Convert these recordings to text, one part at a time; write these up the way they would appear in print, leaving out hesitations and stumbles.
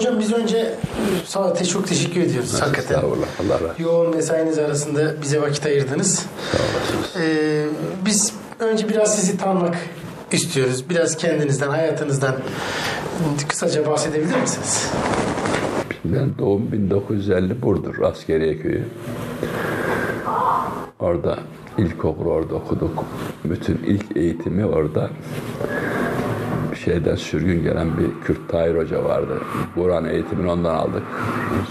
Hocam biz önce sana çok teşekkür ediyoruz. Evet, hakikaten. Allah razı olsun. Yoğun mesainiz arasında bize vakit ayırdınız. Biz önce biraz sizi tanımak istiyoruz. Biraz kendinizden, hayatınızdan kısaca bahsedebilir misiniz? Ben doğum 1950 Burdur, Askeriye Köyü. Orada ilkokulu orada okuduk. Bütün ilk eğitimi orada. Şeyden sürgün gelen bir Kürt Tahir Hoca vardı. Kur'an eğitimini ondan aldık.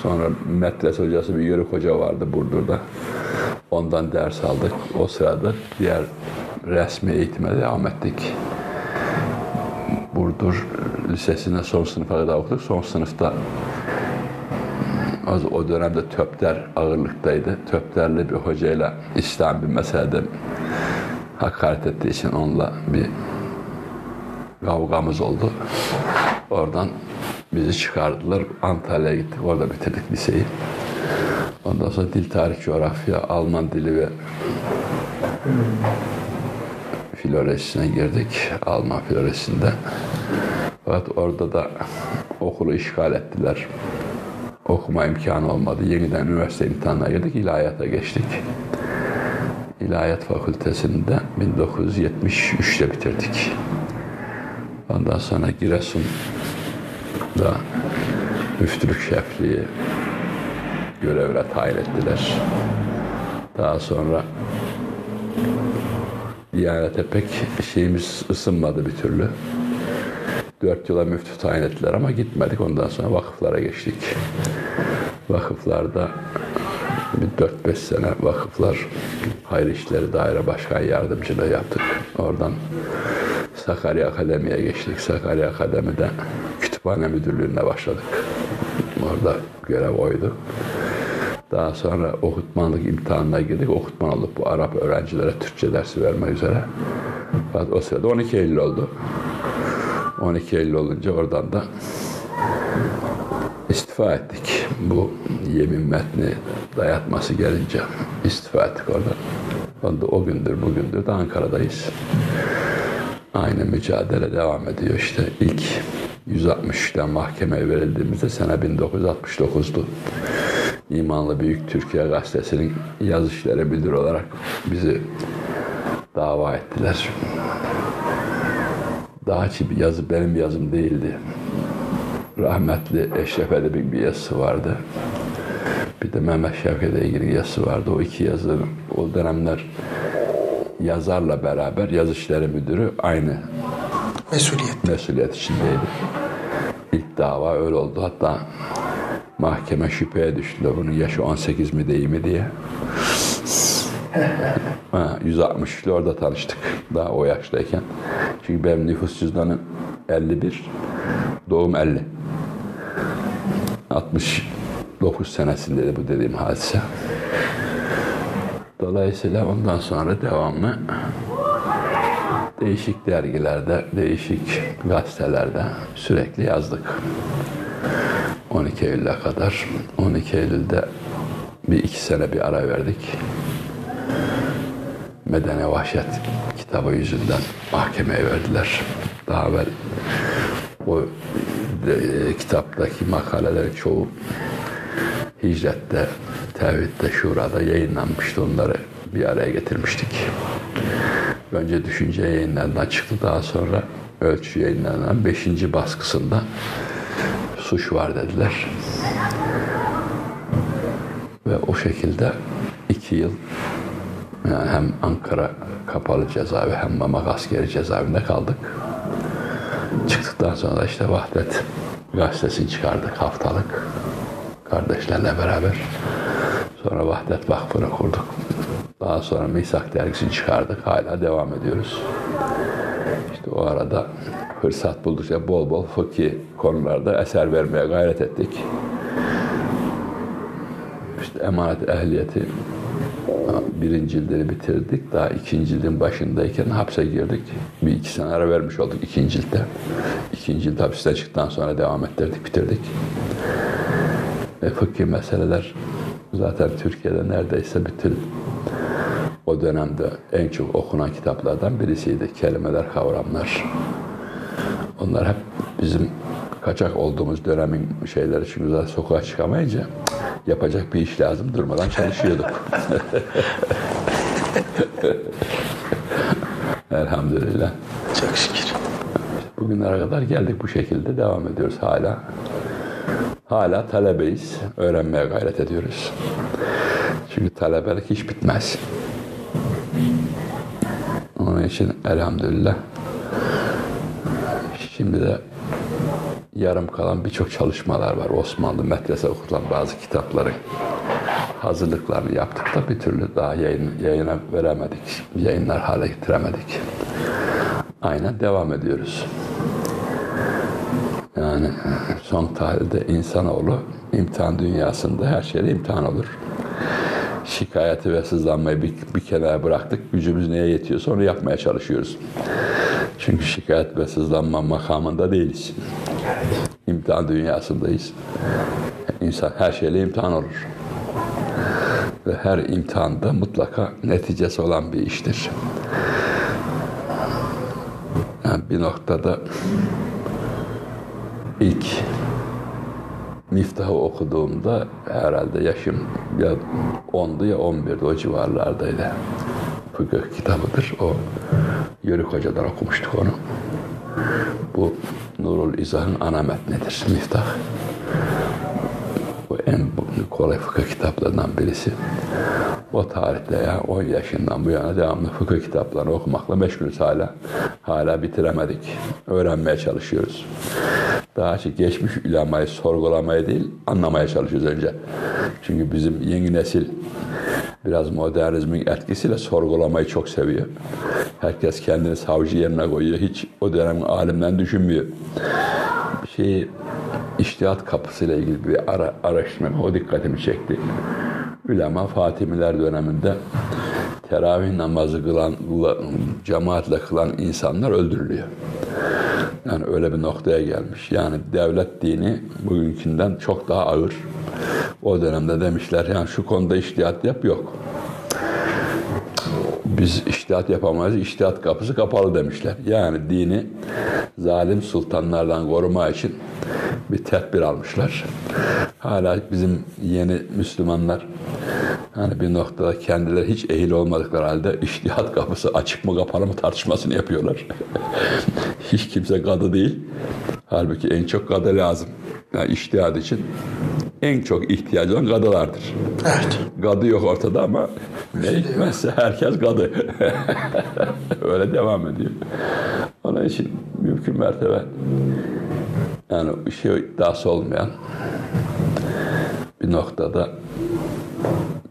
Sonra medrese hocası bir Yörük Hoca vardı Burdur'da. Ondan ders aldık. O sırada diğer resmi eğitime devam ettik. Burdur Lisesi'nde son sınıfa kadar okuduk. Son sınıfta o dönemde Töpter ağırlıktaydı. Töpterli bir hocayla İslam bir meselede hakaret ettiği için onunla bir kavgamız oldu. Oradan bizi çıkardılar. Antalya'ya gittik. Orada bitirdik liseyi. Ondan sonra dil, tarih, coğrafya, Alman dili ve filolojisine girdik. Alman filolojisinde. Fakat orada da okulu işgal ettiler. Okuma imkanı olmadı. Yeniden üniversite imtihanına girdik. İlahiyata geçtik. İlahiyat Fakültesi'nde 1973'te bitirdik. Ondan sonra Giresun'da müftülük şefliği görevle tayin ettiler. Daha sonra Diyanet'e pek şeyimiz ısınmadı bir türlü. 4 yıla müftü tayin ettiler ama gitmedik. Ondan sonra vakıflara geçtik. Vakıflarda 4-5 sene vakıflar hayır işleri daire başkan yardımcılığı yaptık. Oradan Sakarya Akademi'ye geçtik. Sakarya Akademi'de kütüphane müdürlüğüne başladık. Orada görev oydu. Daha sonra okutmanlık imtihanına girdik. Okutman olduk bu Arap öğrencilere Türkçe dersi vermek üzere. O sırada 12 Eylül oldu. 12 Eylül olunca oradan da istifa ettik. Bu yemin metni dayatması gelince istifa ettik oradan. Onda o gündür bugündür de Ankara'dayız. Aynı mücadele devam ediyor. İşte ilk 163'ten mahkemeye verildiğimizde sene 1969'du. İmanlı Büyük Türkiye Gazetesi'nin yazı işleri müdürü olarak bizi dava ettiler. Daha hiç bir yazı benim yazım değildi. Rahmetli Eşref Edip'in bir yazısı vardı. Bir de Mehmet Şevket'e ilgili yazısı vardı. O iki yazı o dönemler yazarla beraber yazı işleri müdürü aynı mesuliyet içindeydi. İlk dava öyle oldu. Hatta mahkeme şüpheye düştüler. Bunun yaşı 18 mi değil mi diye. 163'lü orada tanıştık. Daha o yaştayken. Çünkü benim nüfus cüzdanım 51. Doğum 50. 69 senesindeydi bu dediğim hadise. Dolayısıyla ondan sonra devamlı değişik dergilerde, değişik gazetelerde sürekli yazdık. 12 Eylül'e kadar. 12 Eylül'de 1-2 sene bir ara verdik. Medene Vahşet kitabı yüzünden mahkemeye verdiler. Daha evvel o kitaptaki makalelerin çoğu Hicret'te, Tevhid'de, Şura'da yayınlanmıştı. Onları bir araya getirmiştik. Önce Düşünce Yayınları'ndan çıktı. Daha sonra Ölçü Yayınları'ndan 5. baskısında suç var dediler. Ve o şekilde 2 yıl yani hem Ankara kapalı cezaevi hem Mamak askeri cezaevinde kaldık. Çıktıktan sonra da işte Vahdet gazetesini çıkardık haftalık. Kardeşlerle beraber. Sonra Vahdet Vakfı'nı kurduk. Daha sonra Misak dergisini çıkardık. Hala devam ediyoruz. İşte o arada fırsat buldukça bol bol fıkhi konularda eser vermeye gayret ettik. İşte Emanet Ehliyeti 1. cildini bitirdik. Daha 2. cildin başındayken hapse girdik. 1-2 sene ara vermiş olduk 2. ciltte. 2. cilt hapisten çıktıktan sonra devam ettirdik, bitirdik. Fıkhi meseleler zaten Türkiye'de neredeyse bütün o dönemde en çok okunan kitaplardan birisiydi. Kelimeler, kavramlar. Onlar hep bizim kaçak olduğumuz dönemin şeyleri, çünkü zaten sokağa çıkamayınca yapacak bir iş lazım, durmadan çalışıyorduk. Elhamdülillah. Çok şükür. Bugünlere kadar geldik, bu şekilde devam ediyoruz hala. Hala talebeyiz, öğrenmeye gayret ediyoruz. Çünkü talebelik hiç bitmez. Onun için elhamdülillah. Şimdi de yarım kalan birçok çalışmalar var. Osmanlı medrese okutulan bazı kitapların hazırlıklarını yaptık da bir türlü daha yayına veremedik. Yayınlar hale getiremedik. Aynen devam ediyoruz. Yani son tarihte insanoğlu imtihan dünyasında her şeyle imtihan olur. Şikayeti ve sızlanmayı bir kenara bıraktık. Gücümüz neye yetiyorsa onu yapmaya çalışıyoruz. Çünkü şikayet ve sızlanma makamında değiliz. İmtihan dünyasındayız. İnsan her şeyle imtihan olur. Ve her imtihanda mutlaka neticesi olan bir iştir. Yani bir noktada ilk Miftah'ı okuduğumda herhalde yaşım ya 10'du ya 11'di, o civarlardaydı. Fıkıh kitabıdır. O Yörük Hoca'dan okumuştuk onu. Bu Nurul İzah'ın ana metnidir Miftah. Bu en kolay fıkıh kitaplarından birisi. O tarihte ya 10 yaşından bu yana devamlı fıkıh kitaplarını okumakla meşgulüz hala. Hala bitiremedik. Öğrenmeye çalışıyoruz. Daha çok geçmiş ulemayı sorgulamaya değil, anlamaya çalışıyoruz önce. Çünkü bizim yeni nesil biraz modernizmin etkisiyle sorgulamayı çok seviyor. Herkes kendini savcı yerine koyuyor. Hiç o dönemin alimden düşünmüyor. İçtihat kapısıyla ilgili bir araştırma, o dikkatimi çekti. Ülema Fatimiler döneminde teravih namazı kılan, cemaatle kılan insanlar öldürülüyor. Yani öyle bir noktaya gelmiş. Yani devlet dini bugünkünden çok daha ağır. O dönemde demişler yani şu konuda içtihat yap, yok. Biz içtihat yapamayız, içtihat kapısı kapalı demişler. Yani dini zalim sultanlardan koruma için bir tedbir almışlar. Hala bizim yeni Müslümanlar hani bir noktada kendileri hiç ehil olmadıkları halde içtihat kapısı açık mı kapalı mı tartışmasını yapıyorlar. Hiç kimse kadı değil. Halbuki en çok kadı lazım. Yani içtihat için en çok ihtiyacı olan kadılardır. Evet. Kadı yok ortada ama ne hikmetse herkes kadı. Öyle devam ediyor. Onun için mümkün mertebe yani işe iddiası olmayan bir noktada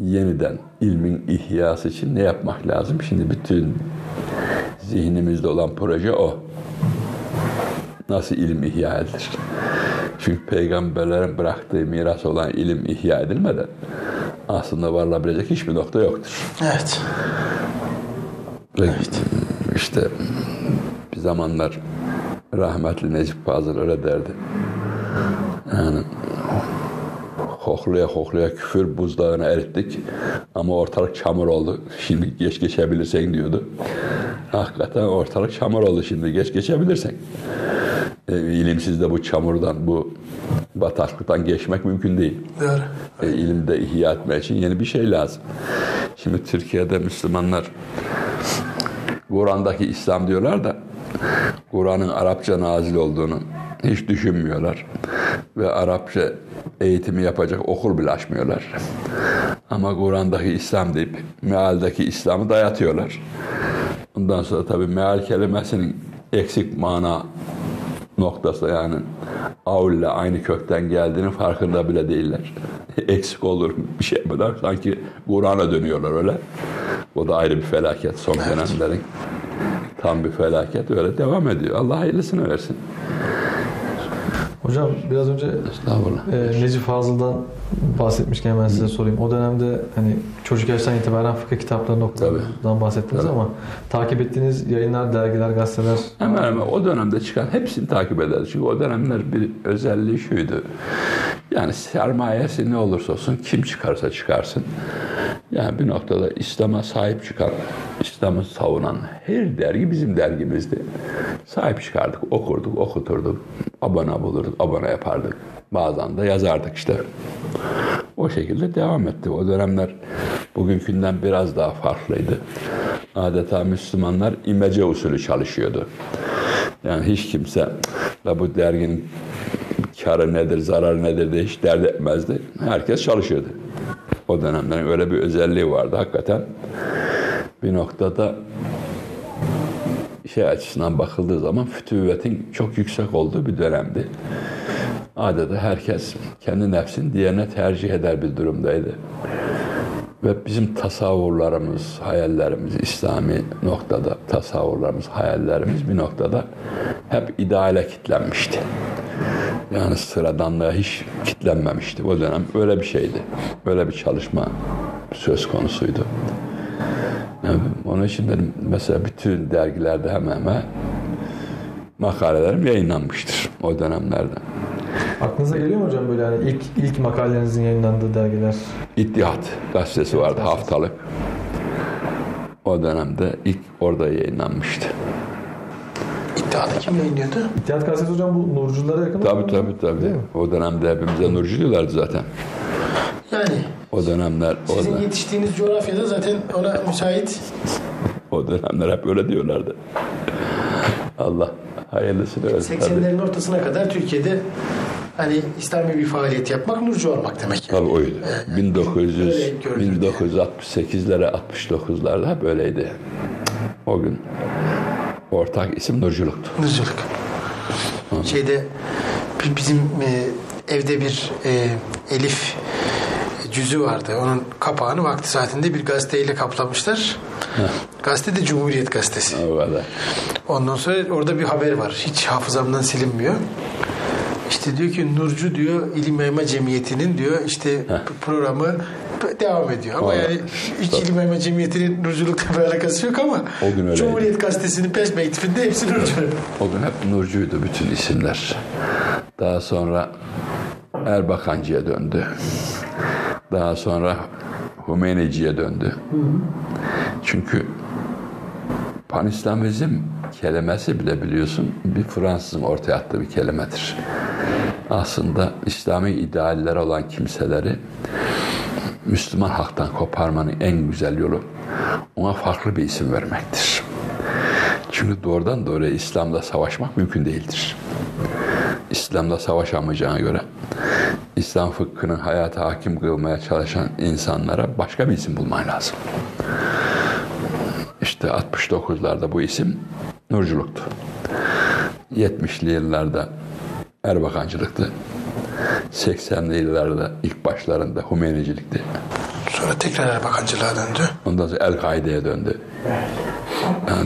yeniden ilmin ihyası için ne yapmak lazım? Şimdi bütün zihnimizde olan proje o. Nasıl ilim ihya edilir? Çünkü peygamberlerin bıraktığı miras olan ilim ihya edilmeden aslında varılabilecek hiçbir nokta yoktur. Evet. Evet. İşte bir zamanlar rahmetli Necip Fazıl öyle derdi. Yani hohluya hohluya küfür buzdağına erittik ama ortalık çamur oldu. Şimdi geç geçebilirsen diyordu. Hakikaten ortalık çamur oldu şimdi, geç geçebilirsen. İlimsiz de bu çamurdan, bu bataklıktan geçmek mümkün değil. Doğru. İlimde ihya etmek için yeni bir şey lazım. Şimdi Türkiye'de Müslümanlar Kur'an'daki İslam diyorlar da Kur'an'ın Arapça nazil olduğunu hiç düşünmüyorlar. Ve Arapça eğitimi yapacak okul bile açmıyorlar. Ama Kur'an'daki İslam deyip mealdeki İslam'ı dayatıyorlar. Ondan sonra tabii meal kelimesinin eksik mana noktası, yani avlle aynı kökten geldiğinin farkında bile değiller. Eksik olur bir şey mi der? Sanki Kur'an'a dönüyorlar öyle. O da ayrı bir felaket. Son dönemlerin tam bir felaket. Öyle devam ediyor. Allah hayırlısını versin. Hocam biraz önce Necip Fazıl'dan bahsetmişken hemen size sorayım. O dönemde hani çocuk yaştan itibaren fıkıh kitaplarını okuduğundan bahsettiniz ama takip ettiğiniz yayınlar, dergiler, gazeteler... Hemen hemen o dönemde çıkan hepsini takip ederdi. Çünkü o dönemler bir özelliği şuydu. Yani sermayesi ne olursa olsun, kim çıkarsa çıkarsın. Yani bir noktada İslam'a sahip çıkan, İslam'ı savunan her dergi bizim dergimizdi. Sahip çıkardık, okurduk, okuturduk. Abone bulurduk, abone yapardık. Bazen de yazardık işte. O şekilde devam etti. O dönemler bugünkünden biraz daha farklıydı. Adeta Müslümanlar imece usulü çalışıyordu. Yani hiç kimse bu derginin karı nedir, zararı nedir diye hiç dert etmezdi. Herkes çalışıyordu. O dönemlerin öyle bir özelliği vardı hakikaten. Bir noktada açısından bakıldığı zaman fütüvvetin çok yüksek olduğu bir dönemdi. Adeta herkes kendi nefsini diğerine tercih eder bir durumdaydı. Ve bizim tasavvurlarımız, hayallerimiz, İslami noktada tasavvurlarımız, hayallerimiz bir noktada hep ideale kitlenmişti. Yani sıradanlığa hiç kitlenmemişti. O dönem öyle bir şeydi. Böyle bir çalışma söz konusuydu. Yani onun için dedim, mesela bütün dergilerde hemen hemen makalelerim yayınlanmıştır o dönemlerde. Aklınıza geliyor mu hocam böyle hani ilk makalelerinizin yayınlandığı dergiler? İttihat gazetesi vardı, haftalık. O dönemde ilk orada yayınlanmıştı. İttihat'ı kim yayınlıyordu? İttihat gazetesi hocam bu Nurculara yakın mı? Tabii. O dönemde hepimize Nurcu diyorlardı zaten. Yani o dönemler sizin yetiştiğiniz coğrafyada zaten ona müsait. O dönemler hep öyle diyorlardı. Allah hayırlısını versin. 80'lerin ortasına kadar Türkiye'de hani İslami bir faaliyet yapmak Nurcu olmak demek yani. Tabii oydu. 1968'lere 69'larda hep öyleydi. O gün ortak isim Nurculuktu. Nurculuk. Şeyde bizim evde bir Elif cüzü vardı. Onun kapağını vakti saatinde bir gazeteyle kaplamışlar. Gazete de Cumhuriyet Gazetesi. Ondan sonra orada bir haber var. Hiç hafızamdan silinmiyor. İşte diyor ki Nurcu diyor İlim Yayma Cemiyeti'nin diyor işte programı devam ediyor. Ama yani hiç İlim Yayma Cemiyeti'nin Nurculukla bir alakası yok ama Cumhuriyet Gazetesi'nin perspektifinde hepsi Nurcu. O gün hep Nurcu'ydu bütün isimler. Daha sonra Erbakancı'ya döndü. Daha sonra Hümeynici'ye döndü. Çünkü panislamizm kelimesi bile biliyorsun bir Fransızın ortaya attığı bir kelimedir. Aslında İslami idealleri olan kimseleri Müslüman halktan koparmanın en güzel yolu ona farklı bir isim vermektir. Çünkü doğrudan doğruya İslam'la savaşmak mümkün değildir. İslam'da savaşamayacağına göre İslam fıkhının hayata hakim kılmaya çalışan insanlara başka bir isim bulman lazım. İşte 69'larda bu isim Nurculuktu. 70'li yıllarda Erbakancılıktı. 80'li yıllarda ilk başlarında Hümeynicilikti. Sonra tekrar Erbakancılığa döndü. Ondan sonra El-Kaide'ye döndü. Yani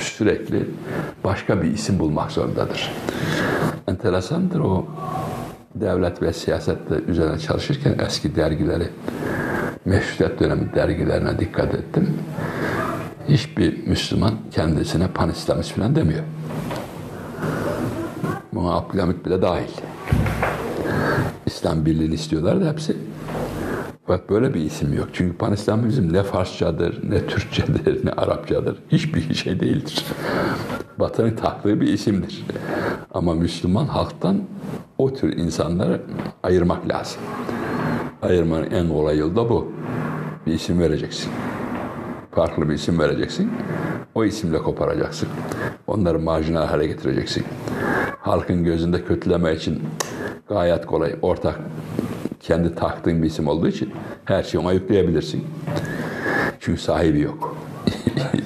sürekli başka bir isim bulmak zorundadır. Enteresandır o devlet ve siyasette üzerine çalışırken eski dergileri, meşrutiyet dönemi dergilerine dikkat ettim. Hiçbir Müslüman kendisine panislamist falan demiyor. Buna Abdülhamit bile dahil. İslam birliğini istiyorlar da hepsi. Bak böyle bir isim yok. Çünkü panislamizm ne Farsçadır, ne Türkçedir, ne Arapçadır. Hiçbir şey değildir. Batı'nın taktığı bir isimdir. Ama Müslüman halktan o tür insanları ayırmak lazım. Ayırmanın en kolay yolu da bu. Bir isim vereceksin. Farklı bir isim vereceksin. O isimle koparacaksın. Onları marjinal hale getireceksin. Halkın gözünde kötüleme için gayet kolay, ortak kendi taktığın bir isim olduğu için her şeyi ona yükleyebilirsin. Çünkü sahibi yok.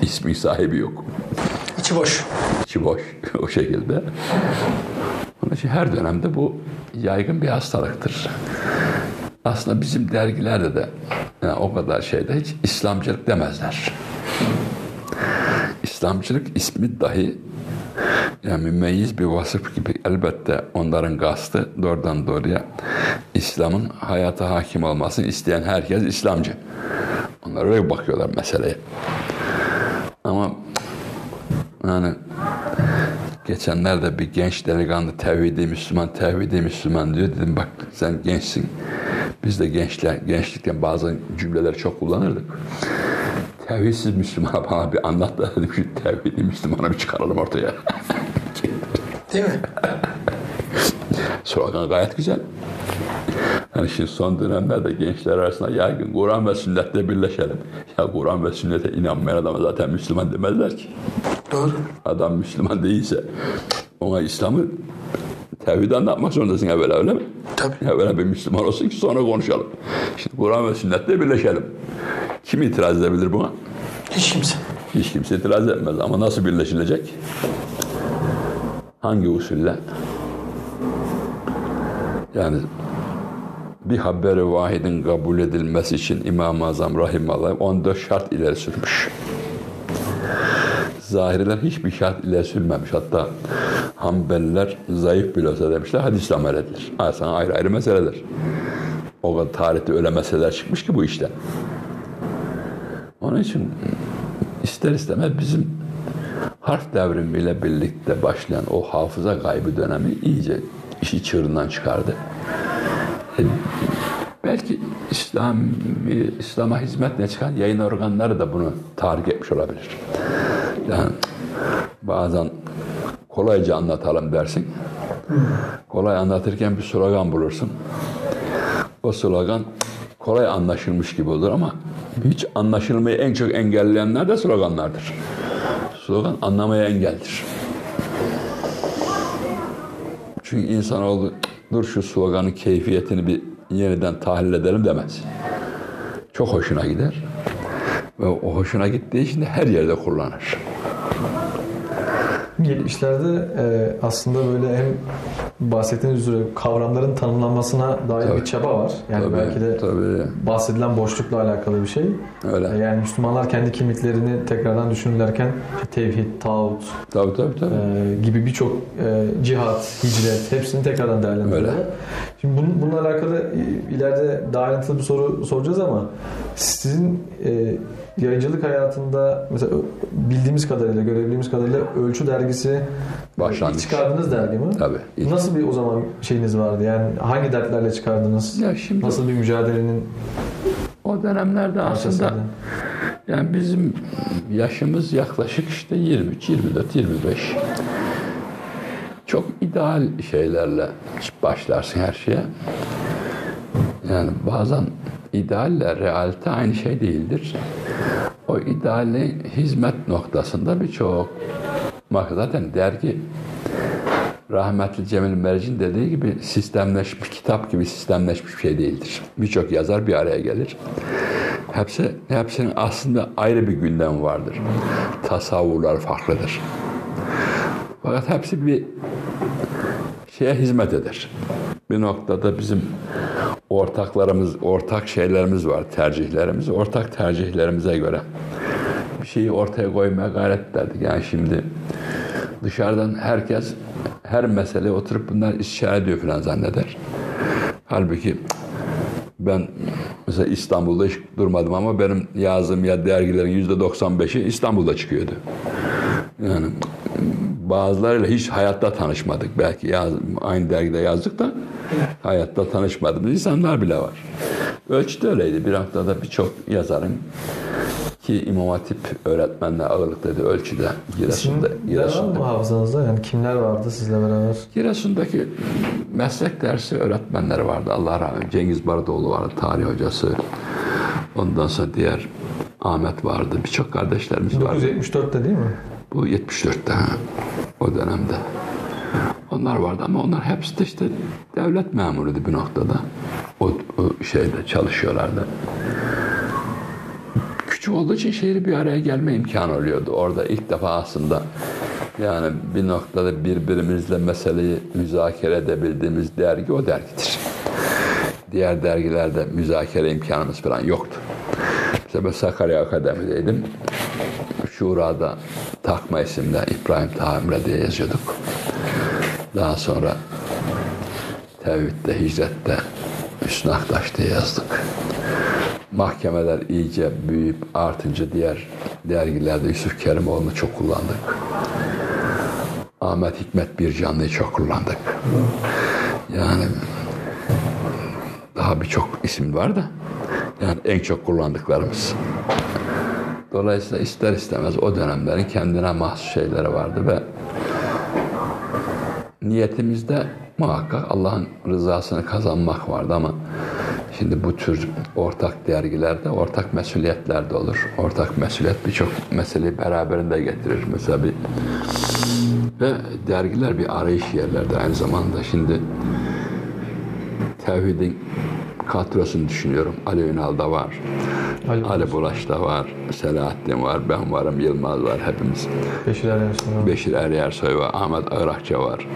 İsmin sahibi yok. İçi boş. İçi boş. O şekilde. Onun için her dönemde bu yaygın bir hastalıktır. Aslında bizim dergilerde de yani o kadar şeyde hiç İslamcılık demezler. İslamcılık ismi dahi yani mümeyyiz bir vasıf gibi elbette onların kastı doğrudan doğruya İslam'ın hayata hakim olmasını isteyen herkes İslamcı. Onlar öyle bakıyorlar meseleye. Ama yani geçenlerde bir genç delikanlı tevhidi Müslüman diyor. Dedim bak sen gençsin. Biz de gençlikten bazı cümleleri çok kullanırdık. tevhidsiz Müslüman bana bir anlat da dedim ki tevhidli Müslüman'a bir çıkaralım ortaya. Değil mi? Slogan gayet güzel. Yani şimdi son dönemlerde gençler arasında yaygın Kur'an ve sünnette birleşelim. Ya Kur'an ve sünnete inanmayan adama zaten Müslüman demezler ki. Doğru. Adam Müslüman değilse ona İslam'ı tevhid anlatmak zorundasın evvela, öyle mi? Tabii. Evvela bir Müslüman olsun ki sonra konuşalım. Şimdi Kur'an ve sünnetle birleşelim. Kim itiraz edebilir buna? Hiç kimse. Hiç kimse itiraz etmez ama nasıl birleşilecek? Hangi usulle? Yani bir haberi vahidin kabul edilmesi için İmam-ı Azam Rahimallah 14 şart ileri sürmüş. Zahiriler hiçbir şart ileri sürmemiş. Hatta Hanbeliler zayıf bile olsa demişler hadisle amel edilir. Aslında ayrı ayrı meseledir. O kadar tarihte öyle meseleler çıkmış ki bu işten. Onun için ister istemez bizim harf devrimiyle birlikte başlayan o hafıza kaybı dönemi iyice işi çığırından çıkardı. Belki İslam'a hizmetle çıkan yayın organları da bunu tahrik etmiş olabilir. Yani bazen kolayca anlatalım dersin. Kolay anlatırken bir slogan bulursun. O slogan kolay anlaşılmış gibi olur ama hiç anlaşılmayı en çok engelleyenler de sloganlardır. Slogan anlamaya engeldir. Çünkü insanoğlu dur şu sloganın keyfiyetini bir yeniden tahlil edelim demez. Çok hoşuna gider. Ve o hoşuna gittiği için de her yerde kullanır. 70'lerde aslında böyle hem bahsettiğiniz üzere kavramların tanımlanmasına dair tabii, bir çaba var. Yani tabii, belki de tabii, bahsedilen boşlukla alakalı bir şey. Öyle. Yani Müslümanlar kendi kimliklerini tekrardan düşünürlerken tevhid, tağut gibi birçok cihat, hicret hepsini tekrardan değerlendiriyorlar. Şimdi bununla alakalı ileride daha ayrıntılı bir soru soracağız ama sizin yayıncılık hayatında mesela bildiğimiz kadarıyla, görebildiğimiz kadarıyla Ölçü dergisi başlangıç. Çıkardınız dergi mi? Tabii. Nasıl bir o zaman şeyiniz vardı? Yani hangi dertlerle çıkardınız? Ya şimdi, nasıl bir mücadelenin? O dönemlerde aslında yani bizim yaşımız yaklaşık işte 23, 24, 25. Çok ideal şeylerle başlarsın her şeye. Yani bazen idealle realite aynı şey değildir. O ideali hizmet noktasında birçok zaten dergi rahmetli Cemil Merc'in dediği gibi sistemleşmiş, kitap gibi sistemleşmiş bir şey değildir. Birçok yazar bir araya gelir. Hepsinin aslında ayrı bir gündemi vardır. Tasavvurlar farklıdır. Fakat hepsi bir şeye hizmet eder. Bir noktada bizim ortak şeylerimiz var, tercihlerimiz. Ortak tercihlerimize göre bir şeyi ortaya koymaya gayret ederdik. Yani şimdi dışarıdan herkes her meseleye oturup bunlar istişare ediyor falan zanneder. Halbuki ben mesela İstanbul'da hiç durmadım ama benim yazdığım ya dergilerin %95'i İstanbul'da çıkıyordu. Yani bazılarıyla hiç hayatta tanışmadık. Belki aynı dergide yazdık da hayatta tanışmadığımız insanlar bile var. Ölçüde öyleydi. Bir haftada birçok yazarın ki İmam Hatip öğretmenle ağırlıklıydı ölçüde. Giresun'da. Var mı hafızanızda? Yani kimler vardı sizle beraber? Giresun'daki meslek dersi öğretmenleri vardı. Allah rahmet eylesin. Cengiz Bardoğlu vardı, tarih hocası. Ondan sonra diğer Ahmet vardı. Birçok kardeşlerimiz vardı. 1974'te değil mi? Bu 74'te o dönemde. Onlar vardı ama onlar hepsi de işte devlet memuruydu bir noktada. O şeyde çalışıyorlardı. Küçük olduğu için şehri bir araya gelme imkanı oluyordu. Orada ilk defa aslında yani bir noktada birbirimizle meseleyi müzakere edebildiğimiz dergi o dergidir. Diğer dergilerde müzakere imkanımız falan yoktu. Mesela ben Sakarya Akademi'deydim. Şura'da takma isimle İbrahim Tahamre diye yazıyorduk. Daha sonra Tevhid'de, Hicret'te Hüsnü Aktaş diye yazdık. Mahkemeler iyice büyüyüp artınca diğer dergilerde Yusuf Kerimoğlu'nu çok kullandık. Ahmet Hikmet Bircanlı'yı çok kullandık. Yani daha birçok isim var da yani en çok kullandıklarımız. Dolayısıyla ister istemez o dönemlerin kendine mahsus şeyleri vardı ve niyetimizde muhakkak Allah'ın rızasını kazanmak vardı ama şimdi bu tür ortak dergilerde ortak mesuliyetler de olur. Ortak mesuliyet birçok meseleyi beraberinde getirir. Mesela bir ve dergiler bir arayış yerlerdir aynı zamanda. Şimdi tevhidin kadrosunu düşünüyorum. Ali Ünal'da var. Ali Bulaş'ta var. Selahattin var. Ben varım. Yılmaz var. Hepimiz. Beşir Eryersoy var. Ahmet Ağrakça var.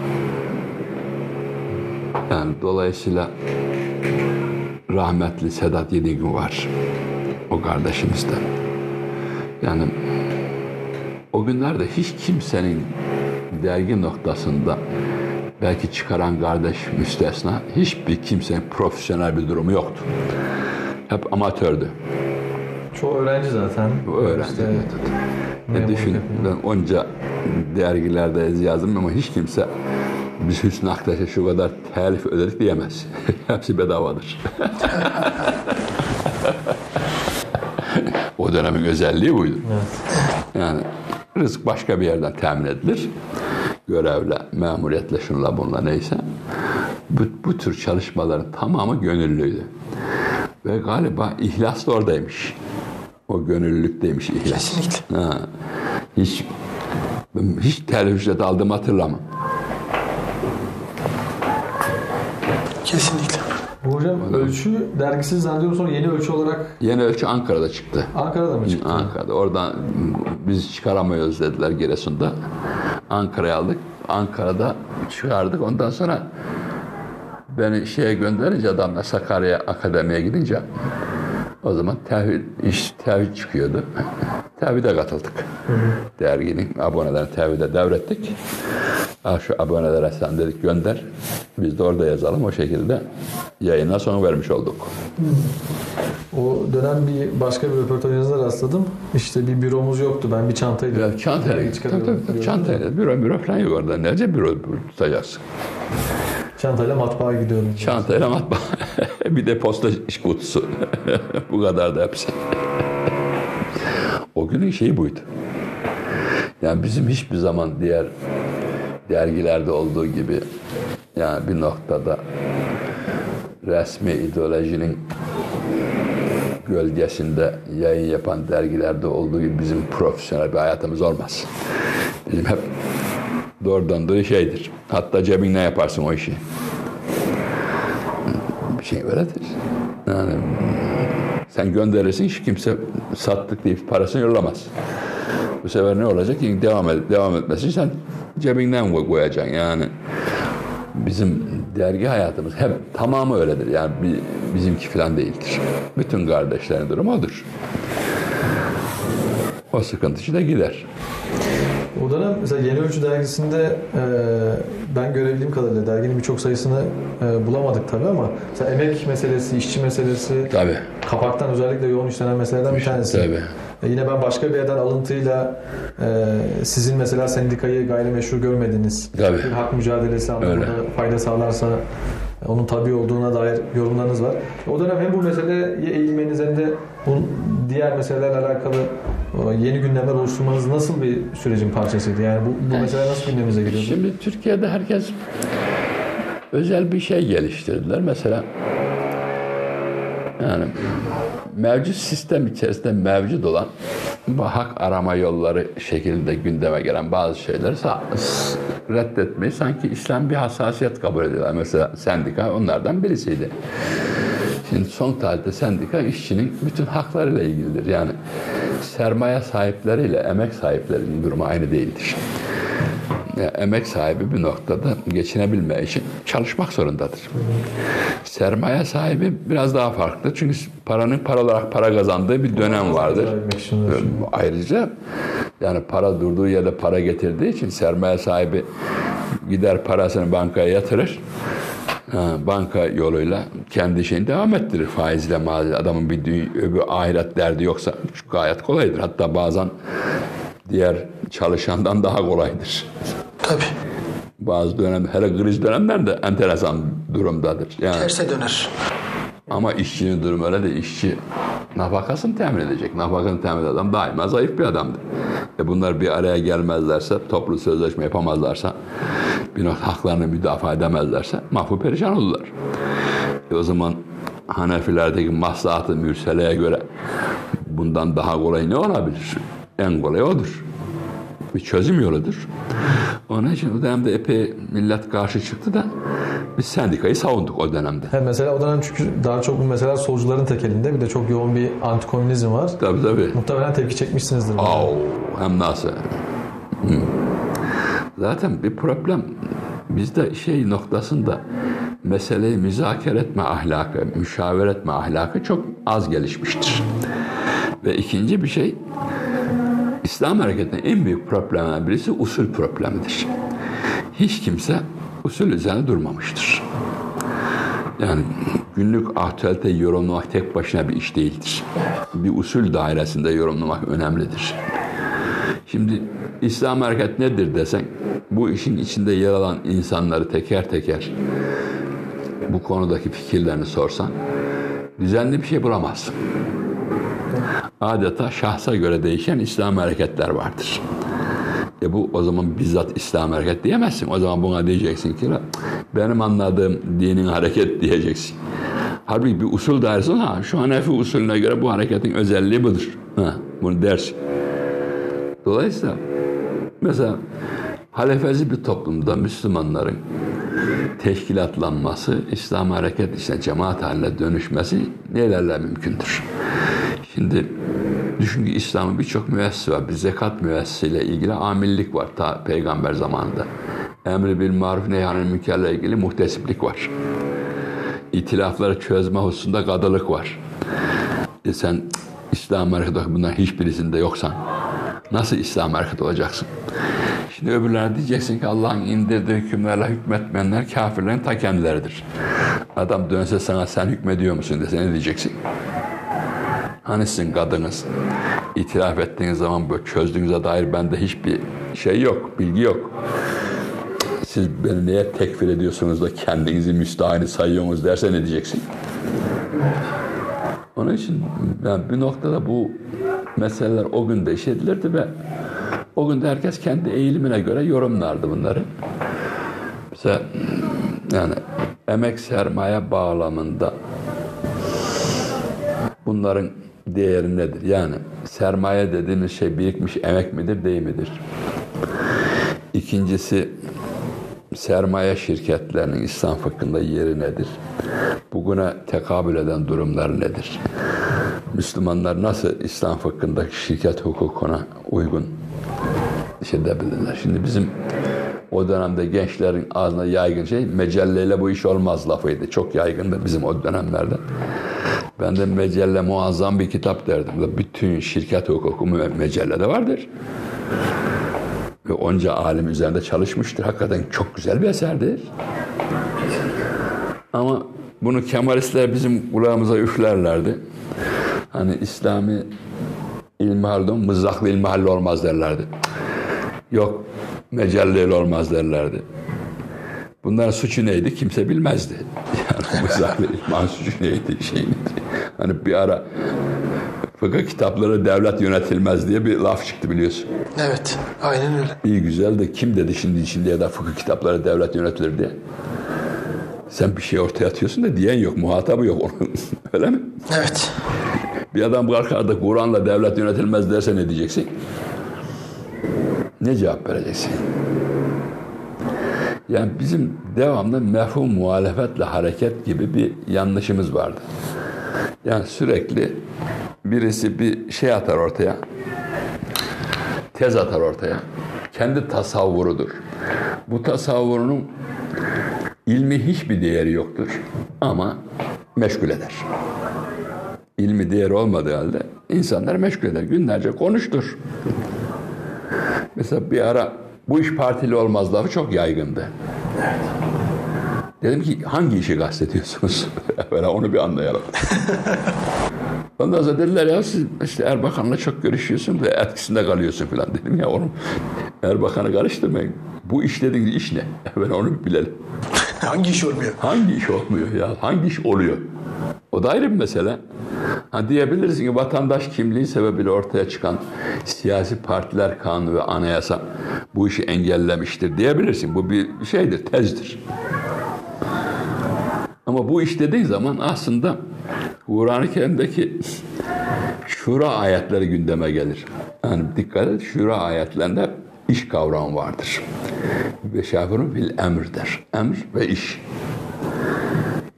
Yani dolayısıyla rahmetli Sedat Yedigün var. O kardeşimiz de. Yani o günlerde hiç kimsenin dergi noktasında belki çıkaran kardeş müstesna hiçbir kimsenin profesyonel bir durumu yoktu. Hep amatördü. Çoğu öğrenci zaten. Öğrenci. İşte, ne düşün, ben onca dergilerde yazdım ama hiç kimse biz Hüsnü Aktaş'a şu kadar telif ödedik diyemez. Hepsi bedavadır. O dönemin özelliği buydu. Evet. Yani rızık başka bir yerden temin edilir. Görevle, memuriyetle, şunla bunla neyse. Bu tür çalışmaların tamamı gönüllüydü. Ve galiba ihlas da oradaymış. O gönüllülükteymiş ihlas. Kesinlikle. Ha. Hiç telif ücret aldığımı hatırlamam. Kesinlikle. Hocam ölçü dergisi zannediyorum sonra yeni ölçü olarak... Yeni ölçü Ankara'da çıktı. Ankara'da mı çıktı? Ankara'da. Oradan biz çıkaramıyoruz dediler Giresun'da. Ankara'ya aldık. Ankara'da çıkardık. Ondan sonra beni şeye gönderince adamla Sakarya Akademi'ye gidince o zaman tevhid çıkıyordu. Tevhide katıldık. Hı hı. Derginin abonelerini tevhide devrettik. Şu abonelere sen dedik gönder. Biz de orada yazalım. O şekilde yayına son vermiş olduk. Hı. O dönem başka bir röportajınıza rastladım. İşte bir büromuz yoktu. Ben bir çantayla... Ya, çantayla gittik. Tabii. Çantayla. Büro falan yok orada. Nerede büro tutacaksın? Çantayla matbaaya gidiyorum. Çantayla matbaa. Bir de posta kutusu. Bu kadar da hepsi. O günün şeyi buydu. Yani bizim hiçbir zaman diğer dergilerde olduğu gibi yani bir noktada resmi ideolojinin gölgesinde yayın yapan dergilerde olduğu gibi bizim profesyonel bir hayatımız olmaz. Bizim hep doğrudan doğru şeydir. Hatta cebinle yaparsın o işi. Bir şey öyledir. Yani sen gönderirsin, hiç kimse sattık deyip parasını yollamaz. Bu sefer ne olacak? Devam etmesi sen cebinden koyacaksın yani. Bizim dergi hayatımız hep tamamı öyledir. Yani bizimki falan değildir. Bütün kardeşlerin durumu odur. O sıkıntısı da gider. O dönem mesela Yeni Ölçü dergisinde ben görebildiğim kadarıyla derginin birçok sayısını bulamadık tabii ama mesela emek meselesi, işçi meselesi, tabii. Kapaktan özellikle yoğun işlenen meselelerden bir tanesi. Tabii. Yine ben başka bir yerden alıntıyla sizin mesela sendikayı gayrimeşru görmediğiniz, bir hak mücadelesi anlamında fayda sağlarsa onun tabii olduğuna dair yorumlarınız var. O dönem hem bu meseleye eğilmeniz hem de diğer meselelerle alakalı yeni gündemler oluşturmanız nasıl bir sürecin parçasıydı? Yani bu mesele nasıl gündemimize giriyordu? Şimdi Türkiye'de herkes özel bir şey geliştirdiler. Mesela yani mevcut sistem içerisinde mevcut olan hak arama yolları şeklinde gündeme gelen bazı şeyleri reddetmeyi sanki İslam bir hassasiyet kabul ediyorlar. Mesela sendika onlardan birisiydi. Şimdi son tarihte sendika işçinin bütün haklarıyla ilgilidir. Yani sermaye sahipleriyle emek sahiplerinin durumu aynı değildir. Yani emek sahibi bir noktada geçinebilme için çalışmak zorundadır. Sermaye sahibi biraz daha farklı. Çünkü paranın para kazandığı bir dönem vardır. Ayrıca yani para durduğu yerde para getirdiği için sermaye sahibi gider parasını bankaya yatırır. Banka yoluyla kendi işini devam ettirir faizle mali. Adamın bir ahiret derdi yoksa gayet kolaydır. Hatta bazen diğer çalışandan daha kolaydır. Tabii. Bazı dönem, hele kriz dönemler de enteresan durumdadır. Yani, terse döner. Ama işçinin durumu öyle de işçi nafakasını temin edecek. Nafakasını temin eden adam daima zayıf bir adamdır. Bunlar bir araya gelmezlerse, toplu sözleşme yapamazlarsa, bir nokta haklarını müdafaa edemezlerse mahvu perişan olurlar. O zaman Hanefilerdeki maslahat-ı mürseleye göre bundan daha kolay ne olabilir? En kolay odur. Bir çözüm yoludur. Onun için o dönemde epey millet karşı çıktı da biz sendikayı savunduk o dönemde. He, mesela o dönem çünkü daha çok mesela solcuların tek elinde, bir de çok yoğun bir antikomünizm var. Tabii tabii. Muhtemelen tepki çekmişsinizdir. Au, hem nasıl. Zaten bir problem bizde şey noktasında meseleyi müzakere etme ahlakı, müşavir etme ahlakı çok az gelişmiştir. Ve ikinci bir şey, İslam hareketinin en büyük problemlerinden birisi usul problemidir. Hiç kimse usul üzerine durmamıştır. Yani günlük aktüeliteyi yorumlamak tek başına bir iş değildir. Bir usul dairesinde yorumlamak önemlidir. Şimdi İslam hareket nedir desen, bu işin içinde yer alan insanları teker teker bu konudaki fikirlerini sorsan, düzenli bir şey bulamazsın. Adeta şahsa göre değişen İslam hareketler vardır. Bu o zaman bizzat İslam hareket diyemezsin. O zaman buna diyeceksin ki benim anladığım dinin hareket diyeceksin. Halbuki bir usul dersin, ha şu Hanefi usulüne göre bu hareketin özelliği budur. Ha, bunu dersin. Dolayısıyla mesela halefezi bir toplumda Müslümanların teşkilatlanması, İslam hareket işte cemaat haline dönüşmesi nelerle mümkündür? Şimdi düşün ki İslam'ın birçok müessesi var. Bir zekat müessesiyle ilgili amillik var ta peygamber zamanında. Emri bil maruf nehyanil münkerle ilgili muhtesiplik var. İtilafları çözme hususunda gadılık var. Sen İslam hareketi bunların hiçbirisinde yoksan nasıl İslam hareketi olacaksın? Şimdi öbürler diyeceksin ki Allah'ın indirdiği hükümlerle hükmetmeyenler kafirlerin ta kendileridir. Adam dönse sana sen hükmediyor musun dese ne diyeceksin? Hani sizin kadınız, itiraf ettiğiniz zaman böyle çözdüğünüze dair bende hiçbir şey yok, bilgi yok. Siz beni neye tekfir ediyorsunuz da kendinizi müstahini sayıyorsunuz derse ne diyeceksin? Onun için yani bir noktada bu meseleler o gün de iş edilirdi ve o gün de herkes kendi eğilimine göre yorumlardı bunları. Mesela yani emek sermaye bağlamında bunların değeri nedir? Yani sermaye dediğimiz şey birikmiş emek midir, değil midir? İkincisi, sermaye şirketlerinin İslam fıkhında yeri nedir? Bugüne tekabül eden durumlar nedir? Müslümanlar nasıl İslam fıkhındaki şirket hukukuna uygun şey debilirler? Şimdi bizim o dönemde gençlerin ağzına yaygın şey, mecelleyle bu iş olmaz lafıydı. Çok yaygındı bizim o dönemlerde. Ben de mecelle muazzam bir kitap derdim. Bütün şirket hukuku mecellede vardır. Ve onca alim üzerinde çalışmıştır. Hakikaten çok güzel bir eserdir. Ama bunu Kemalistler bizim kulağımıza üflerlerdi. Hani İslami ilmihalden mızraklı ilmihal olmaz derlerdi. Yok mecelleyle olmaz derlerdi. Bunların suçu neydi? Kimse bilmezdi. Yani mızraklı ilmihal suçu neydi? Hani bir ara fıkıh kitapları devlet yönetilmez diye bir laf çıktı biliyorsun. Evet, aynen öyle. İyi güzel de kim dedi şimdiye de fıkıh kitapları devlet yönetilir diye. Sen bir şey ortaya atıyorsun da diyen yok, muhatabı yok onun. Öyle mi? Evet. Bir adam kalkar da Kur'an'la devlet yönetilmez derse ne diyeceksin? Ne cevap vereceksin? Yani bizim devamlı mefhum muhalefetle hareket gibi bir yanlışımız vardı. Yani sürekli birisi bir şey atar ortaya, tez atar ortaya. Kendi tasavvurudur. Bu tasavvurunun ilmi hiçbir değeri yoktur ama meşgul eder. İlmi değeri olmadığı halde insanlar meşgul eder. Günlerce konuştur. Mesela bir ara bu iş partili olmaz lafı çok yaygındı. Dedim ki hangi işi kastediyorsunuz? Onu bir anlayalım. Ondan sonra dediler ya siz işte Erbakan'la çok görüşüyorsun ve etkisinde kalıyorsun falan. Dedim ya oğlum Erbakan'ı karıştırmayın. Bu iş dediğiniz iş ne? Onu bir bilelim. Hangi iş olmuyor? Hangi iş olmuyor ya? Hangi iş oluyor? O da ayrı bir mesele. Diyebiliriz ki vatandaş kimliği sebebiyle ortaya çıkan siyasi partiler kanunu ve anayasa bu işi engellemiştir diyebilirsin. Bu bir şeydir, tezdir. Ama bu iş dediği zaman aslında Kur'an-ı Kerim'deki şura ayetleri gündeme gelir. Yani dikkat et, şura ayetlerinde iş kavramı vardır. Ve şafirun fil emr der. Emr ve iş.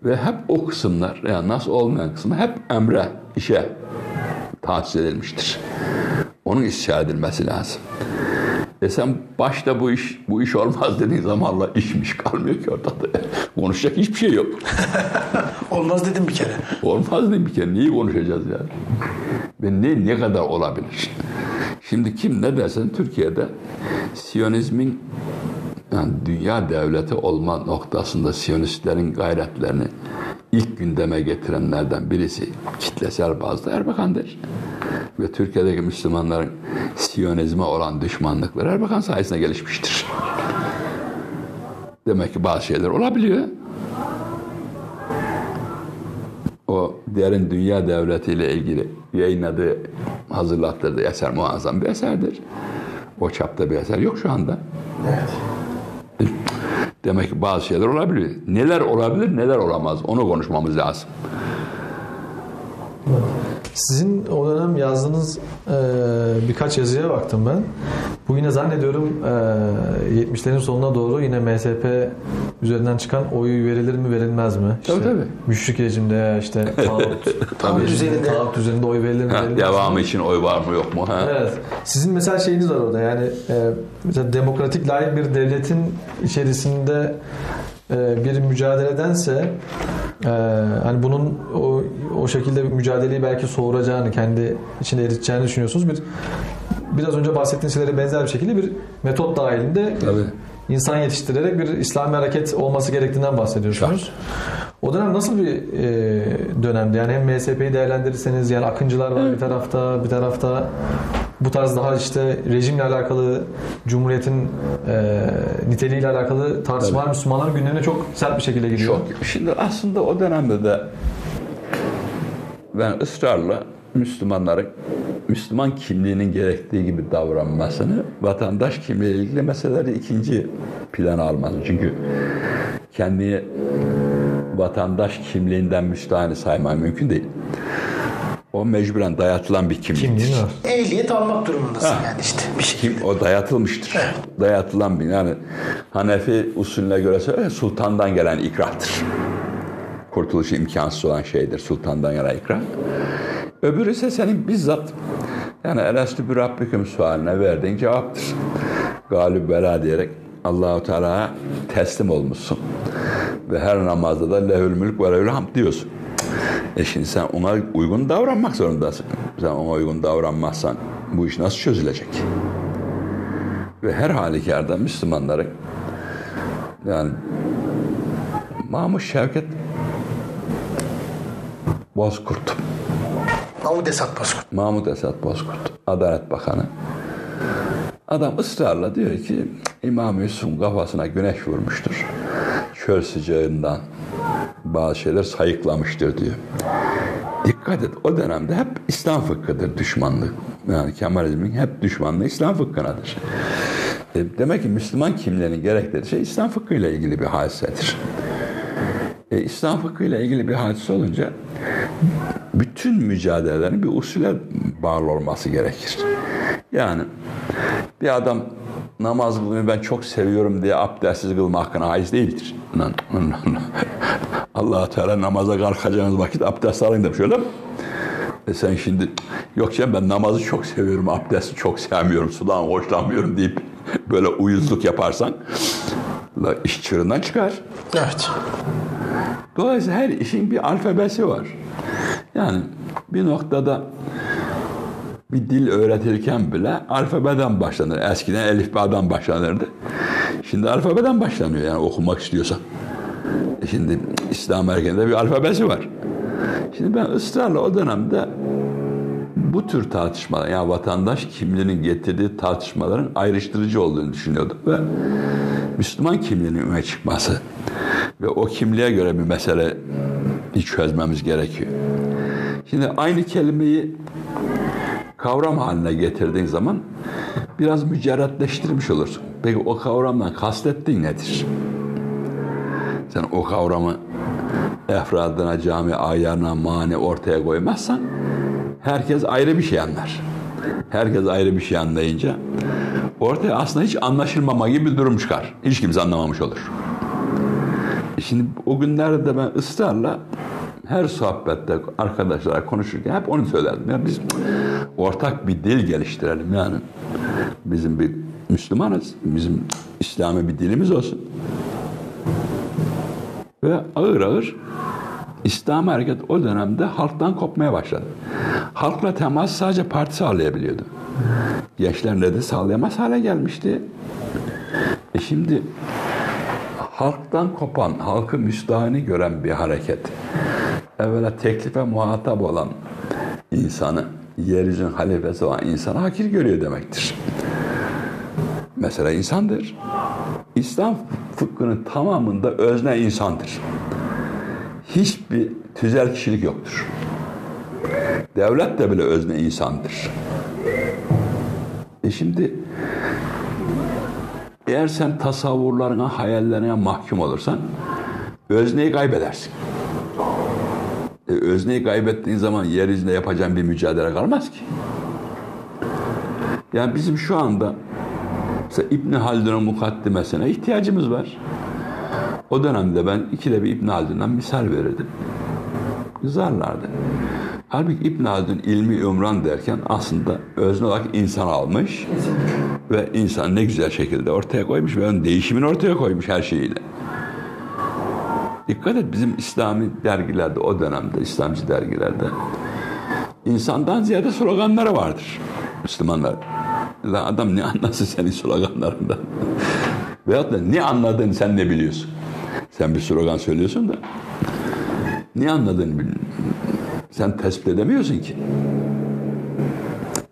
Ve hep o kısımlar, yani nasıl olmayan kısımlar hep emre, işe tahsis edilmiştir. Onun istisna edilmesi lazım. Sen başta bu iş olmaz dediğin zaman Allah işmiş kalmıyor ki ortada. Konuşacak hiçbir şey yok. Olmaz dedim bir kere. Olmaz dedim bir kere. Niye konuşacağız yani? Ve ne kadar olabilir? Şimdi kim ne dersen Türkiye'de Siyonizmin, yani dünya devleti olma noktasında Siyonistlerin gayretlerini ilk gündeme getirenlerden birisi kitlesel bazda Erbakan'dır. Ve Türkiye'deki Müslümanların Siyonizme olan düşmanlıkları Erbakan sayesinde gelişmiştir. Demek ki bazı şeyler olabiliyor. O derin dünya devletiyle ilgili yayınladığı, hazırlattırdığı eser muazzam bir eserdir. O çapta bir eser yok şu anda. Evet. Demek ki bazı şeyler olabiliyor. Neler olabilir, neler olamaz. Onu konuşmamız lazım. Sizin o dönem yazdığınız birkaç yazıya baktım ben. Bu yine zannediyorum 70'lerin sonuna doğru yine MSP üzerinden çıkan oyu verilir mi verilmez mi? İşte tabii. Müşrik rejimde işte taahhüt düzeninde oy verilir mi verilmez devamı mi? İçin oy var mı yok mu? Ha? Evet. Sizin mesela şeyiniz var orada yani mesela demokratik layık bir devletin içerisinde bir mücadeledense hani bunun o şekilde mücadeleyi belki soğuracağını, kendi içinde eriteceğini düşünüyorsunuz. Biraz önce bahsettiğiniz şeylere benzer bir şekilde bir metot dahilinde insan yetiştirerek bir İslami hareket olması gerektiğinden bahsediyorsunuz. O dönem nasıl bir dönemdi? Yani hem MSP'yi değerlendirirseniz, yani akıncılar var bir tarafta, bir tarafta bu tarz daha işte rejimle alakalı, Cumhuriyet'in niteliğiyle alakalı tartışmalar Müslümanlar gündemine çok sert bir şekilde giriyor. Çok. Şimdi aslında o dönemde de ben ısrarla Müslümanların Müslüman kimliğinin gerektiği gibi davranmasını, vatandaş kimliğiyle ilgili meseleleri ikinci plana almasını. Çünkü kendini vatandaş kimliğinden müstahni saymak mümkün değil. O mecburen dayatılan bir kimliktir. Ehliyet almak durumundasın yani işte bir şey. O dayatılmıştır. Evet. Dayatılan bir, yani Hanefi usulüne göre söyle, sultandan gelen ikrahtır. Kurtuluşu imkansız olan şeydir sultandan gelen ikrah. Öbürü ise senin bizzat yani elestü bi rabbiküm sualine verdiğin cevaptır. Galib bela diyerek Allah-u Teala'ya teslim olmuşsun. Ve her namazda da lehül mülk ve lehül hamd diyorsun. Şimdi sen ona uygun davranmak zorundasın. Sen ona uygun davranmazsan bu iş nasıl çözülecek? Ve her halükarda Müslümanların, yani Mahmut Şevket Bozkurt, Mahmut Esat Bozkurt, Adalet Bakanı. Adam ısrarla diyor ki İmam Yusuf'un kafasına güneş vurmuştur. Çöl sıcağından bazı şeyler sayıklamıştır diyor. Dikkat et, o dönemde hep İslam fıkhıdır düşmanlığı. Yani Kemalizmin hep düşmanlığı İslam fıkhınadır. Demek ki Müslüman kimliğinin gerekleri şey İslam fıkhıyla ilgili bir hadisedir. İslam fıkhıyla ilgili bir hadise olunca bütün mücadelelerin bir usule bağlı olması gerekir. Yani bir adam namaz kılmayı ben çok seviyorum diye abdestsiz kılma hakkına haiz değildir. Allah-u Teala namaza kalkacağınız vakit abdest alın demiş, öyle mi? Sen şimdi yok canım ben namazı çok seviyorum, abdesti çok sevmiyorum, sudan hoşlanmıyorum deyip böyle uyuzluk yaparsan iş çığırından çıkar. Evet. Dolayısıyla her işin bir alfabesi var. Yani bir noktada bir dil öğretirken bile alfabeden başlanır. Eskiden elifbadan başlanırdı. Şimdi alfabeden başlanıyor yani okumak istiyorsan. Şimdi İslam erkeninde bir alfabesi var. Şimdi ben ısrarla o dönemde bu tür tartışmalar, yani vatandaş kimliğinin getirdiği tartışmaların ayrıştırıcı olduğunu düşünüyordum ve Müslüman kimliğinin öne çıkması ve o kimliğe göre bir meseleyi çözmemiz gerekiyor. Şimdi aynı kelimeyi kavram haline getirdiğin zaman biraz mücerretleştirmiş olursun. Peki o kavramdan kastettiğin nedir? Sen o kavramı efradına, cami ayarına mani ortaya koymazsan herkes ayrı bir şey anlar. Herkes ayrı bir şey anlayınca ortaya aslında hiç anlaşılmama gibi bir durum çıkar. Hiç kimse anlamamış olur. Şimdi o günlerde de ben ısrarla her sohbette arkadaşlara konuşurken hep onu söylerdim. Ya biz ortak bir dil geliştirelim yani. Bizim bir Müslümanız, bizim İslami bir dilimiz olsun. Ve ağır ağır İslami hareket o dönemde halktan kopmaya başladı. Halkla temas sadece parti sağlayabiliyordu. Gençlerle de sağlayamaz hale gelmişti. Şimdi halktan kopan, halkı müstahini gören bir hareket. Evvela teklife muhatap olan insanı, yeryüzünün halifesi olan insanı hakir görüyor demektir. Mesela insandır. İslam fıkhının tamamında özne insandır. Hiçbir tüzel kişilik yoktur. Devlet de bile özne insandır. Şimdi eğer sen tasavvurlarına, hayallerine mahkum olursan özneyi kaybedersin. Özneyi kaybettiğin zaman yeryüzünde yapacağın bir mücadele kalmaz ki. Yani bizim şu anda mesela İbn Haldun'un mukaddimesine ihtiyacımız var. O dönemde ben ikide bir İbn Haldun'dan misal verirdim. Kızarlardı. Halbuki İbn Haldun ilmi ümran derken aslında özne olarak insan almış ve insan ne güzel şekilde ortaya koymuş ve onun değişimini ortaya koymuş her şeyiyle. Dikkat et, bizim İslami dergilerde o dönemde, İslamcı dergilerde insandan ziyade sloganları vardır Müslümanlar. Lan adam ne anlasın senin sloganlarından? Veyahut da ne anladığını sen ne biliyorsun? Sen bir slogan söylüyorsun da ne anladığını sen tespit edemiyorsun ki.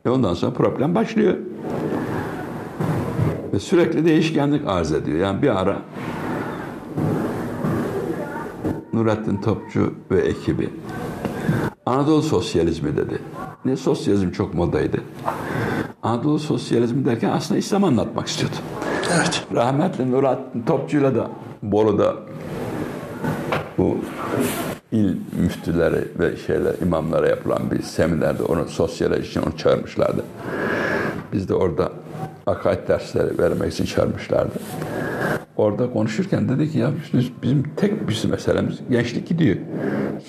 Ondan sonra problem başlıyor. Ve sürekli değişkenlik arz ediyor. Yani bir ara Nurettin Topçu ve ekibi Anadolu Sosyalizmi dedi. Ne sosyalizm çok modaydı. Anadolu Sosyalizmi derken aslında İslam anlatmak istiyordu. Evet. Rahmetli Nurettin Topçu'yla da Bolu'da bu il müftüleri ve imamlara yapılan bir seminerde onu sosyoloji için onu çağırmışlardı. Biz de orada akaid dersleri vermek için çağırmışlardı. Orada konuşurken dedi ki ya bizim tek bir meselemiz gençlik gidiyor.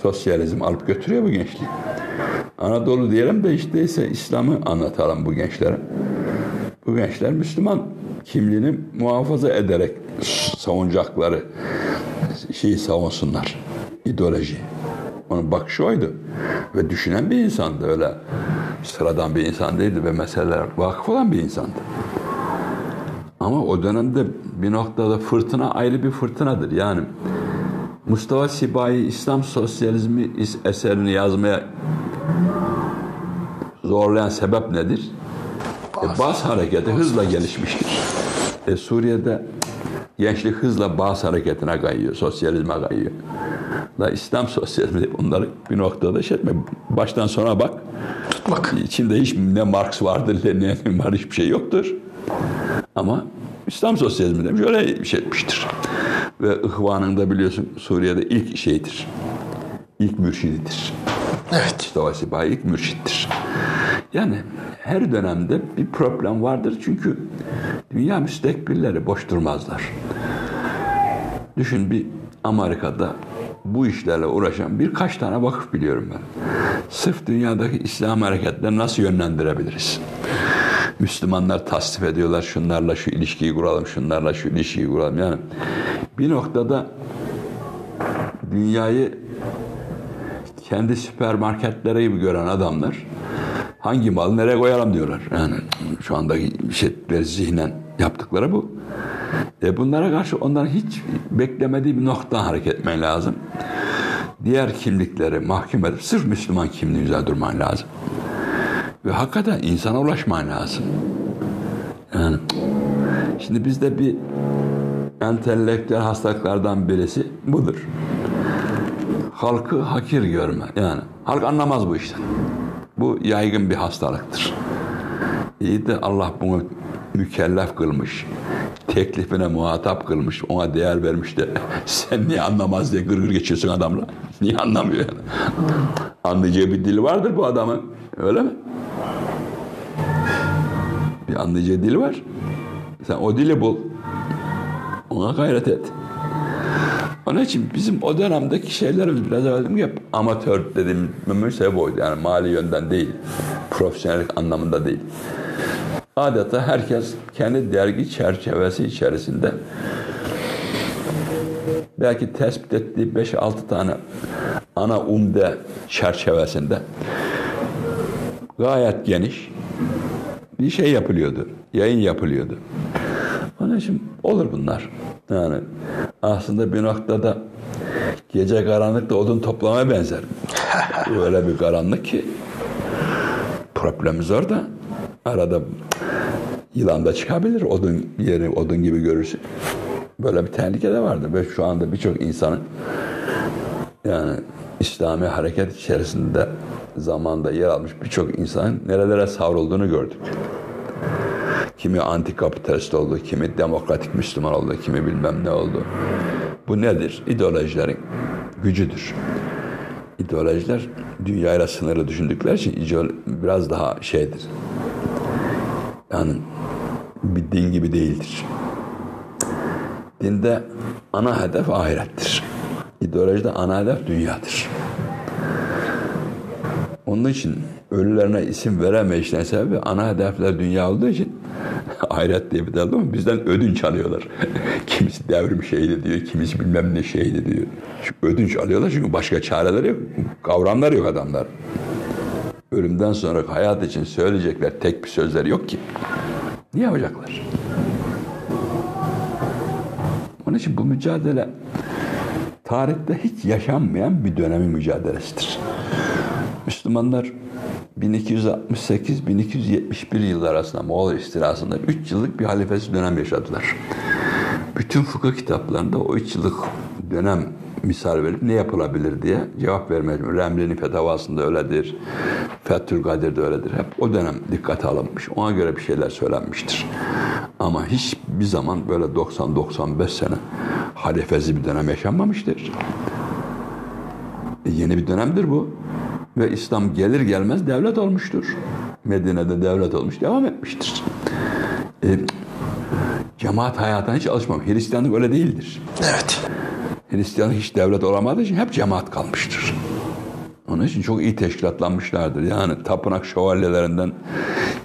Sosyalizm alıp götürüyor bu gençliği. Anadolu diyelim de işte ise İslam'ı anlatalım bu gençlere. Bu gençler Müslüman kimliğini muhafaza ederek savunacakları şeyi savunsunlar. İdeoloji. Onun bakışı oydu. Ve düşünen bir insandı. Öyle sıradan bir insan değildi ve meselelere vakıf olan bir insandı. Ama o dönemde bir noktada fırtına ayrı bir fırtınadır. Yani Mustafa Sipahi İslam Sosyalizmi eserini yazmaya zorlayan sebep nedir? Baas hareketi hızla gelişmiştir. Suriye'de gençlik hızla Baas hareketine kayıyor, sosyalizme kayıyor. La İslam sosyalizmi bunları bir noktada etme. Baştan sona bak. Tutmak. İçinde hiç ne Marx vardır ne var, hiçbir şey yoktur. Ama İslam sosyalizmi demiş, öyle bir şey etmiştir. Ve İhvan'ın da biliyorsun Suriye'de ilk şeydir. İlk mürşididir. Evet. Mustafa Sipahi ilk mürşittir. Yani her dönemde bir problem vardır. Çünkü dünya müstekbirleri boş durmazlar. Düşün, bir Amerika'da bu işlerle uğraşan birkaç tane vakıf biliyorum ben. Sırf dünyadaki İslam hareketlerini nasıl yönlendirebiliriz? Müslümanlar tasdif ediyorlar, şunlarla şu ilişkiyi kuralım, şunlarla şu ilişkiyi kuralım. Yani bir noktada dünyayı kendi süpermarketlere gibi gören adamlar hangi malı nereye koyalım diyorlar. Yani şu andaki şeyleri zihnen yaptıkları bu. Bunlara karşı onların hiç beklemediği bir noktadan hareket etmen lazım. Diğer kimlikleri mahkum edip sırf Müslüman kimliği üzerine durman lazım. Ve hakikaten insana ulaşman lazım. Yani şimdi bizde bir entelektüel hastalıklardan birisi budur. halkı hakir görme. Yani halk anlamaz bu işten. Bu yaygın bir hastalıktır. İyi de Allah bunu mükellef kılmış. Teklifine muhatap kılmış. Ona değer vermiş de sen niye anlamaz diye gırgır geçiyorsun adamla. Niye anlamıyor yani? Anlayacağı bir dili vardır bu adamın. Öyle mi? Bir anlayacağı dili var. Sen o dili bul. Ona gayret et. Onun için bizim o dönemdeki şeylerimiz biraz evvel hep amatör dediğimin sebebi oydu. Yani mali yönden değil. Profesyonellik anlamında değil. Adeta herkes kendi dergi çerçevesi içerisinde belki tespit ettiği 5-6 tane ana umde çerçevesinde gayet geniş bir şey yapılıyordu. Yayın yapılıyordu. Onun için olur bunlar. Yani aslında bir noktada gece karanlıkta odun toplamaya benzer. Öyle bir karanlık ki problem zor da arada yılan da çıkabilir. Odun yeri odun gibi görürsün. Böyle bir tehlike de vardır. Ve şu anda birçok insanın yani İslami hareket içerisinde zamanda yer almış birçok insanın nerelere savrulduğunu gördük. Kimi antikapitalist oldu, kimi demokratik Müslüman oldu, kimi bilmem ne oldu. Bu nedir? İdeolojilerin gücüdür. İdeolojiler dünyayla sınırlı düşündükleri için biraz daha şeydir. Yani bir din gibi değildir. Dinde ana hedef ahirettir. İdeolojide ana hedef dünyadır. Onun için ölülerine isim veremeyişten sebebi ana hedefler dünya olduğu için ahiret diye bir dalda mı? Bizden ödünç alıyorlar. Kimisi devrim şehidi diyor, kimisi bilmem ne şehidi diyor. Çünkü ödünç alıyorlar çünkü başka çareleri yok, kavramları yok adamlar. Ölümden sonra hayat için söyleyecekler tek bir sözleri yok ki. Ne yapacaklar? Onun için bu mücadele tarihte hiç yaşanmayan bir dönemin mücadelesidir. Müslümanlar 1268-1271 yılları arasında Moğol istilasında 3 yıllık bir halifesi dönem yaşadılar. Bütün fıkıh kitaplarında o 3 yıllık dönem misal verip ne yapılabilir diye cevap vermeye çalışıyor. Remli'nin fetavasında öyledir. Fethül Kadir'de öyledir. Hep o dönem dikkate alınmış. Ona göre bir şeyler söylenmiştir. Ama hiçbir zaman böyle 90-95 sene halifesi bir dönem yaşanmamıştır. Yeni bir dönemdir bu. Ve İslam gelir gelmez devlet olmuştur. Medine'de devlet olmuş, devam etmiştir. Cemaat hayatına hiç alışmamış. Hristiyanlık öyle değildir. Evet. Hristiyanlık hiç devlet olamadığı için hep cemaat kalmıştır. Onun için çok iyi teşkilatlanmışlardır. Yani tapınak şövalyelerinden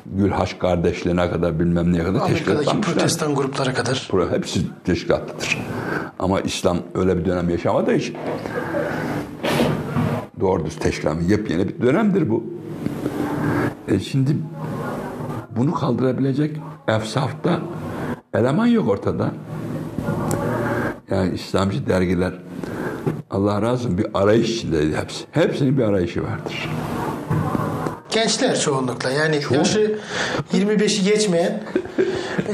Gülhaç kardeşliğine kadar bilmem neye kadar Amerika'daki teşkilatlanmışlardır. Protestan gruplara kadar. Hepsi teşkilatlıdır. Ama İslam öyle bir dönem yaşamadığı için doğru düz teşkilatın yepyeni bir dönemdir bu. Şimdi bunu kaldırabilecek efsafta eleman yok ortada. Yani İslamcı dergiler Allah razı olsun bir arayış içindeydi hepsi. Hepsinin bir arayışı vardır. Gençler çoğunlukla yani yaşı 25'i geçmeyen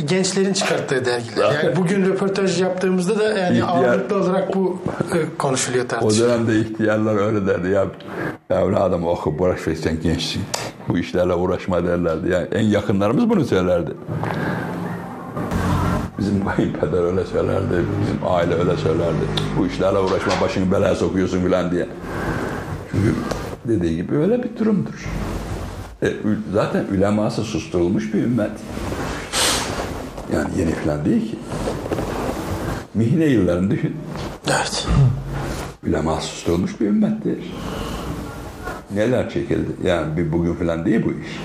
gençlerin çıkarttığı dergiler. Yani bugün röportaj yaptığımızda da yani ağırlıklı olarak bu konuşuluyor tartışılıyor. O dönemde ihtiyarlar öyle derdi ya evladım oku bırak sen gençsin bu işlerle uğraşma derlerdi. Yani en yakınlarımız bunu söylerdi. Bizim kayınpeder öyle söylerdi, bizim aile öyle söylerdi. Bu işlerle uğraşma başını belaya sokuyorsun filan diye. Çünkü dediği gibi öyle bir durumdur. Zaten üleması susturulmuş bir ümmet. Yani yeni filan değil ki. Mihne yıllarını düşün. Evet. Üleması susturulmuş bir ümmettir. Neler çekildi? Yani bir bugün filan değil bu iş.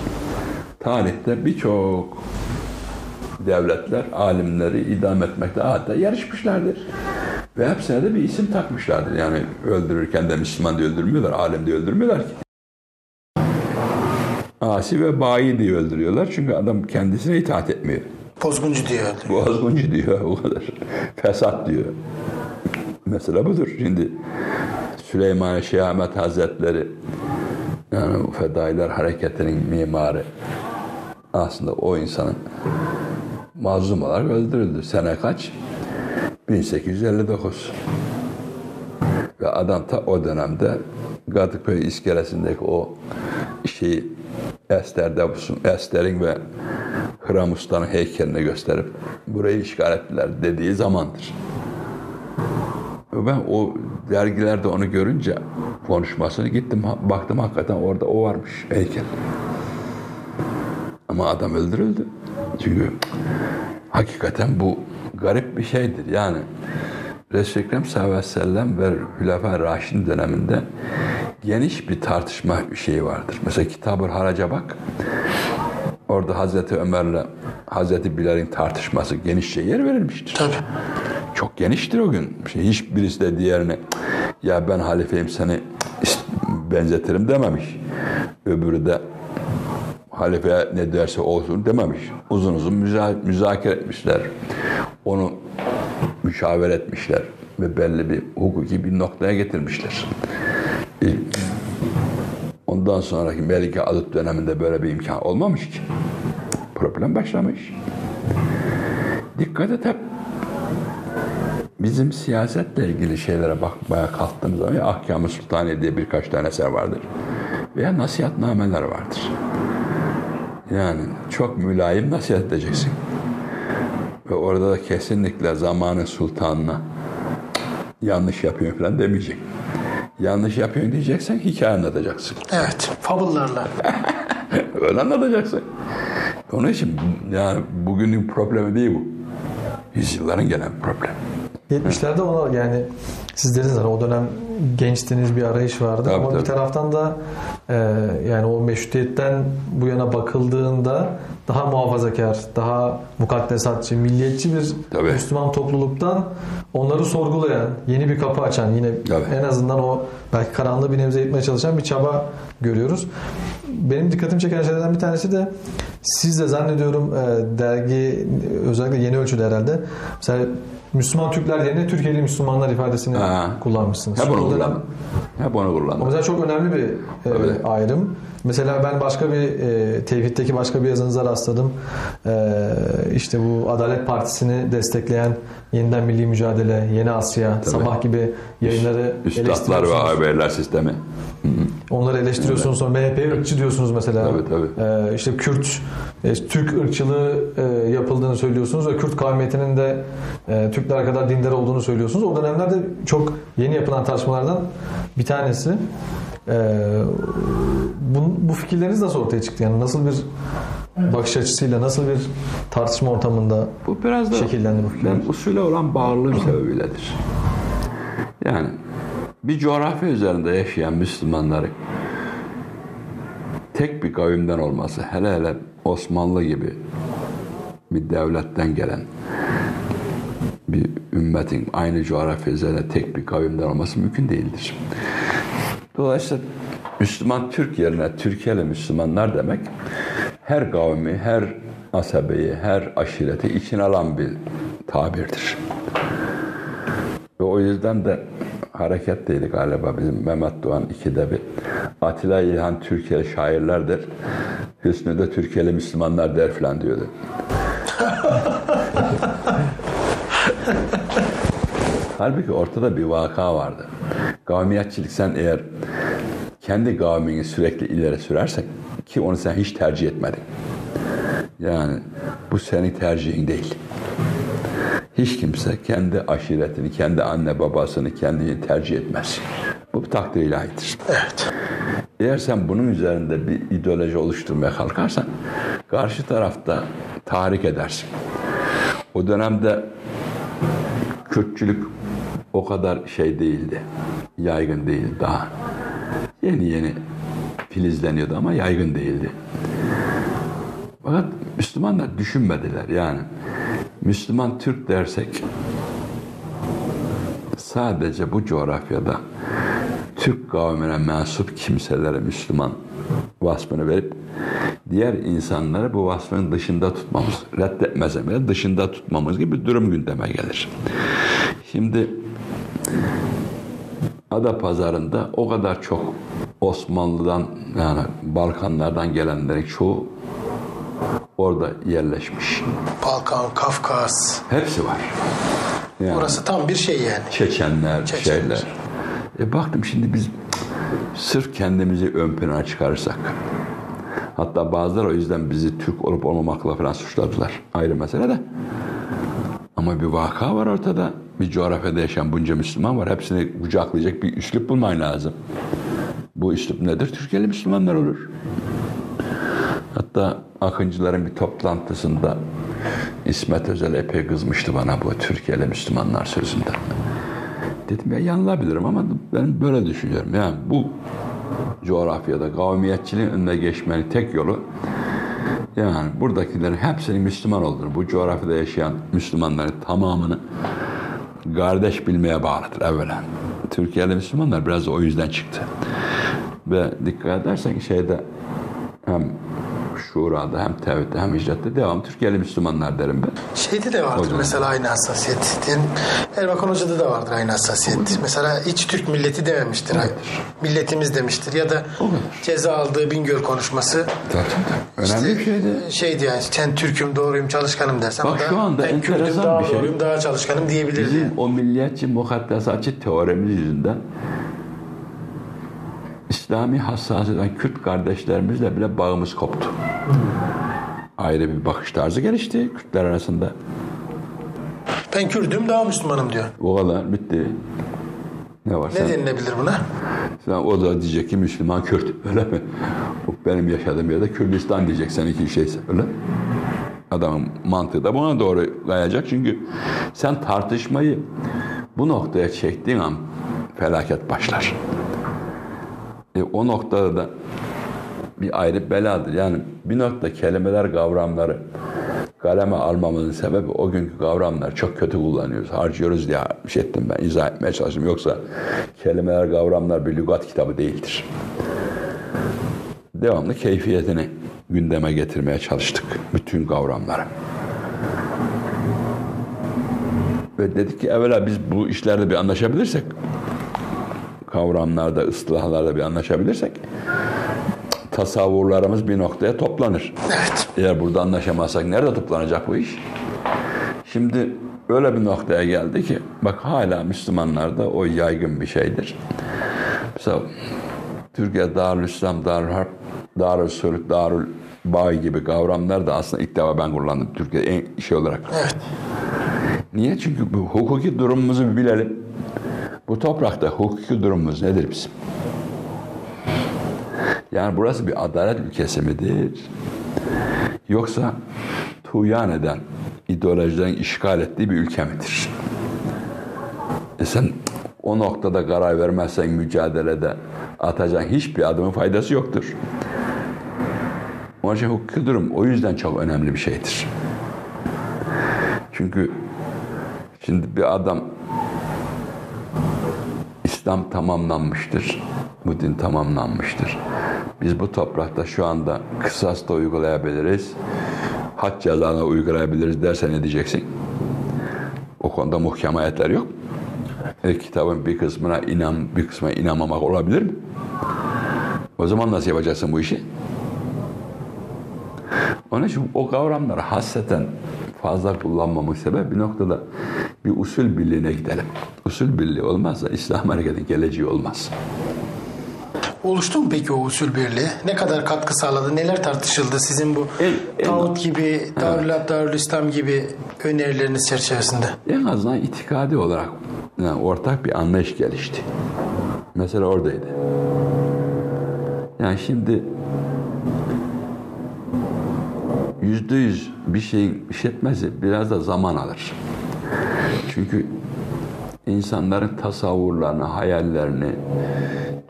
Tarihte birçok devletler alimleri idam etmekte adeta yarışmışlardır. Ve hepsine de bir isim takmışlardır. Yani öldürürken de Müslüman diye öldürmüyorlar, alim diye öldürmüyorlar ki. Asi ve bayi diye öldürüyorlar çünkü adam kendisine itaat etmiyor. Bozguncu diyor. Bozguncu diyor o kadar. Fesat diyor. Mesela budur. Şimdi Süleyman Şeyh Ahmet Hazretleri yani Fedailer Hareketi'nin mimarı aslında o insanın mazlum olarak öldürüldü. Sene kaç? 1859. Ve adam ta o dönemde Kadıköy iskelesindeki o şeyi Ester'de bulsun, Ester'in ve Hıram Usta'nın heykelini gösterip burayı işgal ettiler dediği zamandır. Ben o dergilerde onu görünce konuşmasını gittim, baktım hakikaten orada o varmış heykel. Ama adam öldürüldü. Çünkü hakikaten bu garip bir şeydir yani. Resul-i Ekrem sallallahu aleyhi ve sellem ve Hülefâ Raşidin döneminde geniş bir tartışma bir şeyi vardır. Mesela Kitab-ı Harac'a bak. Orada Hazreti Ömer'le Hazreti Bilal'in tartışması genişçe yer verilmiştir. Tabii. Çok geniştir o gün. Hiçbirisi de diğerine ya ben halifeyim seni benzetirim dememiş. Öbürü de halifeye ne derse olsun dememiş. Uzun uzun müzakere etmişler. Onu müşavir etmişler ve belli bir hukuki bir noktaya getirmişler. Ondan sonraki Melike Azat döneminde böyle bir imkan olmamış ki. Problem başlamış. Dikkat et, hep bizim siyasetle ilgili şeylere bakmaya kalktığımız zaman ya Ahkam-ı Sultaniye diye birkaç tane eser vardır veya nasihatnameler vardır. Yani çok mülayim nasihat edeceksin. Ve orada da kesinlikle zamanın sultanına yanlış yapıyorsun falan demeyecek. Yanlış yapıyorsun diyeceksen hikaye anlatacaksın. Evet, fabullarla. Öyle anlatacaksın. Onun için yani bugünün problemi değil bu. Yüzyılların gelen problem. 70'lerde ona yani siz dediniz hani o dönem gençtiniz, bir arayış vardı tabii, ama tabii. Bir taraftan da yani o meşrutiyetten bu yana bakıldığında daha muhafazakar, daha mukaddesatçı, milliyetçi bir tabii. Müslüman topluluktan onları sorgulayan, yeni bir kapı açan, yine tabii. En azından o belki karanlığı bir nebze gitmeye çalışan bir çaba görüyoruz. Benim dikkatimi çeken şeylerden bir tanesi de siz de zannediyorum dergi özellikle Yeni Ölçü'de herhalde mesela Müslüman Türkler yerine Türkiye'li Müslümanlar ifadesini kullanmışsınız. Hep onu kullandım. O mesela çok önemli bir ayrım. Mesela ben başka bir tevhiddeki başka bir yazınıza rastladım. İşte bu Adalet Partisi'ni destekleyen Yeniden Milli Mücadele, Yeni Asya, tabii. Sabah gibi yayınları eleştiriyorsunuz. Üstadlar ve haberler sistemi. Hı-hı. Onları eleştiriyorsunuz. Sonra MHP'ye ırkçı diyorsunuz mesela. Tabii. İşte Kürt, Türk ırkçılığı yapıldığını söylüyorsunuz ve Kürt kavmiyetinin de Türkler kadar dindar olduğunu söylüyorsunuz. O dönemlerde çok yeni yapılan tartışmalardan bir tanesi. Bu fikirleriniz nasıl ortaya çıktı? Yani nasıl bir bakış açısıyla, nasıl bir tartışma ortamında bu biraz da şekillendi bu fikirler? Bu usule olan bağlılığım sebebiyledir. Yani bir coğrafya üzerinde yaşayan Müslümanların tek bir kavimden olması, hele Osmanlı gibi bir devletten gelen bir ümmetin aynı coğrafya üzerinde tek bir kavimden olması mümkün değildir. Dolayısıyla Müslüman Türk yerine Türkiye'li Müslümanlar demek her kavmi, her asabeyi, her aşireti içine alan bir tabirdir. Ve o yüzden de hareketteydi galiba bizim Mehmet Doğan 2'de bir Atilla İlhan Türkiye'li şairlerdir, Hüsnü de Türkiye'li Müslümanlar der filan diyordu. Halbuki ortada bir vaka vardı. Kavmiyetçilik, sen eğer kendi kavmini sürekli ileri sürersen ki onu sen hiç tercih etmedin. Yani bu senin tercihin değil. Hiç kimse kendi aşiretini, kendi anne babasını, kendini tercih etmez. Bu bir takdir ilahidir. Evet. Eğer sen bunun üzerinde bir ideoloji oluşturmaya kalkarsan karşı tarafta tahrik edersin. O dönemde Kürtçülük o kadar şey değildi, yaygın değildi daha. Yeni filizleniyordu ama yaygın değildi. Fakat Müslümanlar düşünmediler yani. Müslüman Türk dersek sadece bu coğrafyada Türk kavmine mensup kimselere Müslüman vasfını verip diğer insanları bu vasfın dışında tutmamız, reddetmezsem bile dışında tutmamız gibi bir durum gündeme gelir. Şimdi Adapazarı'nda o kadar çok Osmanlı'dan yani Balkanlardan gelenlerin çoğu orada yerleşmiş. Balkan, Kafkas. Hepsi var. Yani, orası tam bir şey yani. Çeçenler. Baktım şimdi biz sırf kendimizi ön plana çıkarırsak, hatta bazıları o yüzden bizi Türk olup olmamakla falan suçladılar. Ayrı mesele de. Ama bir vaka var ortada. Bir coğrafyada yaşayan bunca Müslüman var. Hepsini kucaklayacak bir üslup bulman lazım. Bu üslup nedir? Türkiye'li Müslümanlar olur. Hatta Akıncıların bir toplantısında İsmet Özel epey kızmıştı bana bu Türkiye'li Müslümanlar sözünden. Dedim ya yanılabilirim ama ben böyle düşünüyorum. Yani bu coğrafyada kavmiyetçiliğin önüne geçmenin tek yolu yani buradakilerin hepsinin Müslüman olduğunu, bu coğrafyada yaşayan Müslümanların tamamını kardeş bilmeye bağlıdır evvela. Türkiye'de Müslümanlar biraz o yüzden çıktı. Ve dikkat edersek şeyde hem Şura'da hem Tevhid'de hem Hicret'te devam Türkiye'li Müslümanlar derim ben. Şeyde de vardır mesela aynı hassasiyet. Erbakan Hoca'da da vardır aynı hassasiyet. Mesela iç Türk milleti dememiştir. Milletimiz demiştir. Ya da ceza aldığı Bingöl konuşması. Tabii. İşte önemli bir şeydi. Şeydi yani sen Türk'üm doğruyum çalışkanım dersem. Bak şu anda enteresan Kürdüm, daha bir şey. Doğruyum daha çalışkanım diyebilirdi. Bizim yani. O milliyetçi mukaddesatçı teorimiz yüzünden İslami hassasiyetten Kürt kardeşlerimizle bile bağımız koptu. Ayrı bir bakış tarzı gelişti Kürtler arasında. Ben Kürdüm daha Müslümanım diyor. O kadar bitti. Ne var? Ne denilebilir buna? Sen o da diyecek ki Müslüman Kürt öyle mi? Benim yaşadığım yerde Kürdistan diyecek seninki şeyse öyle. Adamın mantığı da buna doğru kayacak çünkü sen tartışmayı bu noktaya çektiğin an felaket başlar. O noktada da bir ayrı beladır. Yani bir nokta kelimeler, kavramları kaleme almamızın sebebi o günkü kavramlar çok kötü kullanıyoruz. Harcıyoruz diye şey ettim ben, izah etmeye çalıştım. Yoksa kelimeler, kavramlar bir lügat kitabı değildir. Devamlı keyfiyetini gündeme getirmeye çalıştık. Bütün kavramları. Ve dedik ki evvela biz bu işlerde bir anlaşabilirsek kavramlarda, ıslahlarda bir anlaşabilirsek tasavvurlarımız bir noktaya toplanır. Evet. Eğer burada anlaşamazsak nerede toplanacak bu iş? Şimdi öyle bir noktaya geldi ki bak hala Müslümanlarda o yaygın bir şeydir. Mesela Türkiye Darülislam, Darülharp, Darülsülük, Darülbay gibi kavramlar da aslında ilk defa ben kullandım Türkiye'de en şey olarak. Evet. Niye? Çünkü bu hukuki durumumuzu bilelim. Bu toprakta hukuki durumumuz nedir bizim? Yani burası bir adalet ülkesi midir? Yoksa tuğyan eden ideolojilerin işgal ettiği bir ülke midir? Sen o noktada karar vermezsen mücadelede atacağın hiçbir adımın faydası yoktur. Onun için hukuki durum o yüzden çok önemli bir şeydir. Çünkü şimdi bir adam İslam tamamlanmıştır. Bu din tamamlanmıştır. Biz bu toprakta şu anda kısas da uygulayabiliriz. Had cezasını uygulayabiliriz dersen ne diyeceksin? O konuda muhkem ayetler yok. Kitabın bir kısmına inan, bir kısmına inanmamak olabilir mi? O zaman nasıl yapacaksın bu işi? Onun için o kavramları hasseten fazla kullanmamın sebebi bir noktada bir usul birliğine gidelim. Usul birliği olmazsa İslam hareketinin geleceği olmaz. Oluştu mu peki o usul birliği? Ne kadar katkı sağladı? Neler tartışıldı? Sizin bu Tağut gibi, Darülhak, Darülislam gibi önerileriniz çerçevesinde? En azından itikadi olarak yani ortak bir anlayış gelişti. Mesela oradaydı. Yani şimdi %100 bir şeyin işletmesi biraz da zaman alır. Çünkü insanların tasavvurlarını, hayallerini,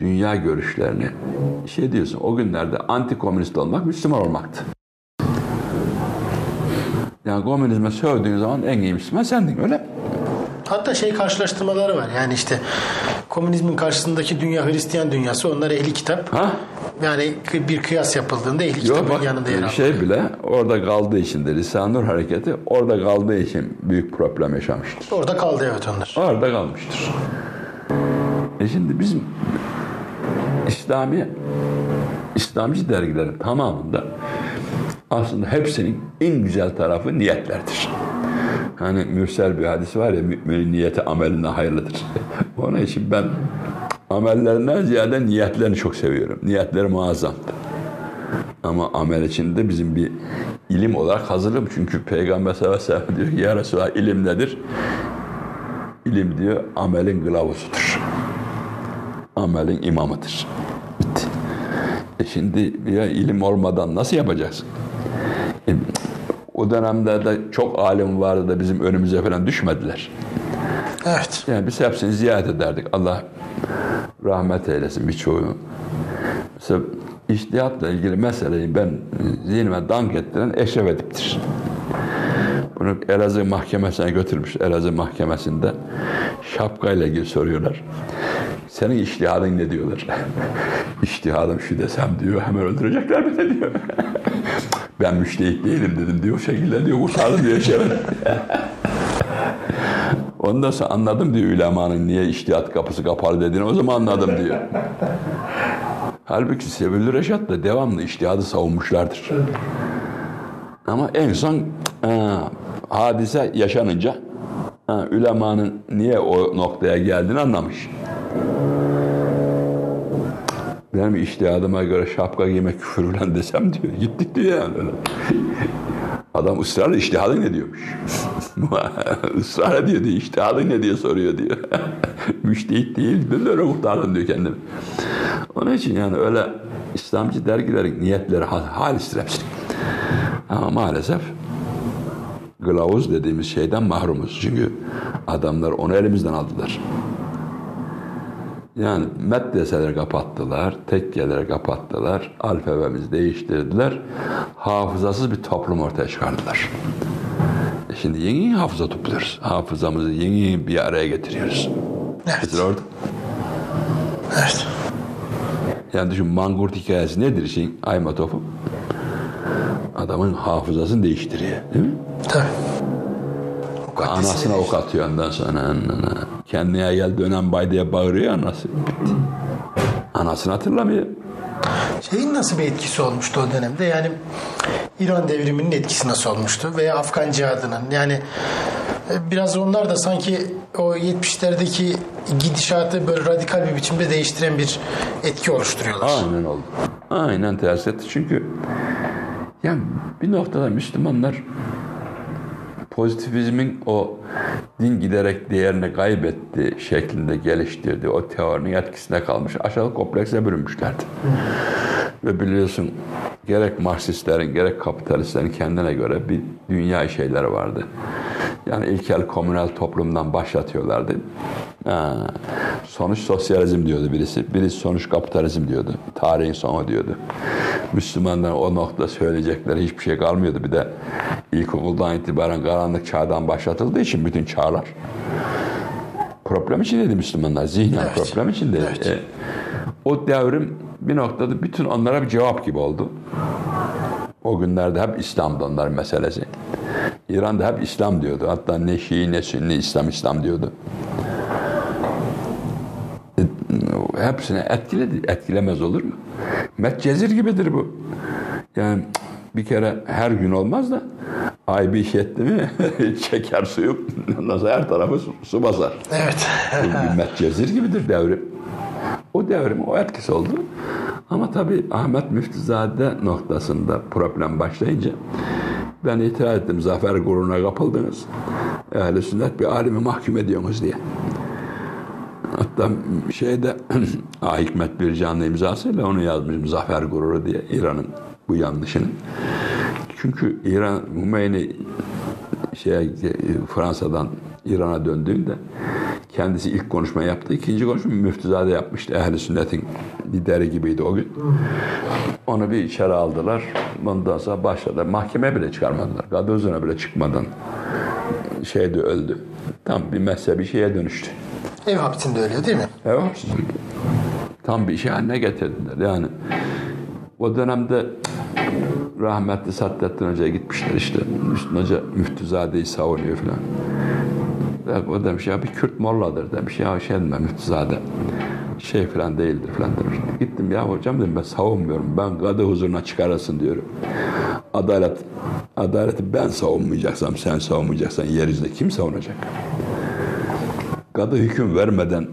dünya görüşlerini şey diyorsun, o günlerde antikomünist olmak Müslüman olmaktı. Yani komünizme sövdüğün zaman en iyi Müslüman sendin, öyle mi? Hatta şey karşılaştırmaları var yani işte komünizmin karşısındaki dünya Hristiyan dünyası, onlar ehli kitap. Ha? Yani bir kıyas yapıldığında ehli kitabın yanında yer alıyor. Şey bile orada kaldığı içindir. Risale-i Nur hareketi orada kaldığı için büyük problem yaşamıştır. Orada kaldı evet onlar. Orada kalmıştır. Şimdi bizim İslamcı dergilerin tamamında aslında hepsinin en güzel tarafı niyetlerdir. Hani mürsel bir hadis var ya, müminin niyeti ameline hayırlıdır. Onun için ben amellerinden ziyade niyetlerini çok seviyorum. Niyetleri muazzamdır. Ama amel içinde bizim bir ilim olarak hazırım. Çünkü Peygamber sallallahu aleyhi ve sellem diyor ki, ya Resulallah ilim nedir? İlim diyor, amelin kılavuzudur. Amelin imamıdır. Bitti. Şimdi ya ilim olmadan nasıl yapacaksın? O dönemde de çok alim vardı da bizim önümüze falan düşmediler. Evet. Yani biz hepsini ziyaret ederdik. Allah rahmet eylesin birçoğunu. Mesela içtihatla ilgili meseleyi ben zihnime dank ettiren Eşref Edip'tir. Bunu Elazığ mahkemesine götürmüş. Elazığ mahkemesinde şapkayla ilgili soruyorlar. Senin içtihadın ne diyorlar? İçtihadım şu desem diyor, hemen öldürecekler beni diyor. Ben müştehit değilim dedim diyor. O şekilde diyor, kurtardım diyor Eşref Edip. Ondan sonra anladım diyor ülemanın niye içtihat kapısı kapalı dediğini, o zaman anladım diyor. Halbuki Sebebil Reşat da devamlı içtihadı savunmuşlardır. Ama en son hadise yaşanınca ülemanın niye o noktaya geldiğini anlamış. Benim içtihadıma göre şapka giymek küfür falan desem diyor, gittik diyor yani. Adam ısrarla içtihadın ne diyormuş. Israr ediyor diyor, içtihadın ne diye soruyor diyor. Müştehit değil, ben de öyle muhtardım diyor kendimi. Onun için yani öyle İslamcı dergilerin niyetleri halistir hepsi. Ama maalesef kılavuz dediğimiz şeyden mahrumuz. Çünkü adamlar onu elimizden aldılar. Yani medreseleri kapattılar, tekkeleri kapattılar, alfabemizi değiştirdiler. Hafızasız bir toplum ortaya çıkardılar. Şimdi yeni hafıza topluyoruz. Hafızamızı yeni bir araya getiriyoruz. Evet. Orada. Evet. Yani düşün, mangurt hikayesi nedir şimdi Aymatof'un? Adamın hafızasını değiştiriyor, değil mi? Tabii. Anasına ok atıyor ondan sonra. Kendine gel dönen bay diye bağırıyor anası. Anasını hatırlamıyor. Şeyin nasıl bir etkisi olmuştu o dönemde? Yani İran devriminin etkisi nasıl olmuştu? Veya Afgan cihadının? Yani biraz onlar da sanki o 70'lerdeki gidişatı böyle radikal bir biçimde değiştiren bir etki oluşturuyorlar. Aynen oldu. Aynen tersi etti. Çünkü yani bir noktada Müslümanlar pozitivizmin o din giderek değerini kaybetti şeklinde geliştirdiği o teorinin etkisine kalmış, aşağılık komplekse bürünmüşlerdi. Ve biliyorsun gerek Marksistlerin gerek kapitalistlerin kendine göre bir dünya şeyleri vardı. Yani ilkel komünal toplumdan başlatıyorlardı. Sonuç sosyalizm diyordu birisi. Birisi sonuç kapitalizm diyordu. Tarihin sonu diyordu. Müslümanların o noktada söyleyecekleri hiçbir şey kalmıyordu. Bir de ilkokuldan itibaren karanlık çağdan başlatıldığı için bütün çağlar problem içindeydi Müslümanlar. Zihnen evet. Problem içindeydi. Evet. O devrim bir noktada bütün onlara bir cevap gibi oldu. O günlerde hep İslam'dı onların meselesi. İran'da hep İslam diyordu. Hatta ne Şii ne Sünni İslam diyordu. Hepsini etkiledi. Etkilemez olur mu? Medcezir gibidir bu. Yani bir kere her gün olmaz da ay bir iş etti mi çeker suyu, nasıl her tarafı su basar. Evet. Medcezir gibidir devrim. O devrim, o etkisi oldu. Ama tabii Ahmet Müftüzade noktasında problem başlayınca ben itiraz ettim. Zafer gururuna kapıldınız. Ehl-i sünnet bir alimi mahkum ediyorsunuz diye. Hatta şeyde Hikmet Bircan'ın imzasıyla onu yazmışım. Zafer gururu diye, İran'ın bu yanlışını. Çünkü İran, Hümeyni Fransa'dan İran'a döndüğünde kendisi ilk konuşma yaptı. İkinci konuşma Müftüzade yapmıştı. Ehl-i sünnetin lideri gibiydi o gün. Onu bir içeri aldılar. Ondan sonra başladılar. Mahkemeye bile çıkarmadılar. Gadozuna bile çıkmadan şeydi, öldü. Tam bir mezhebi şeye dönüştü. Ev hapsinde öyle değil mi? Ev hapsinde. Tam bir şey haline getirdiler. Yani o dönemde rahmetli Saadettin Hoca'ya gitmişler işte. Müslüm Hoca Müftüzade'yi savunuyor falan. O demiş ya bir Kürt molladır demiş. Ya şey deme Müftüzade. Şey falan değildir falan demiş. Gittim ya hocam dedim ben savunmuyorum. Ben kadı huzuruna çıkarasın diyorum. Adaleti ben savunmayacaksam, sen savunmayacaksan yeryüzünde kim savunacak? Kadı hüküm vermeden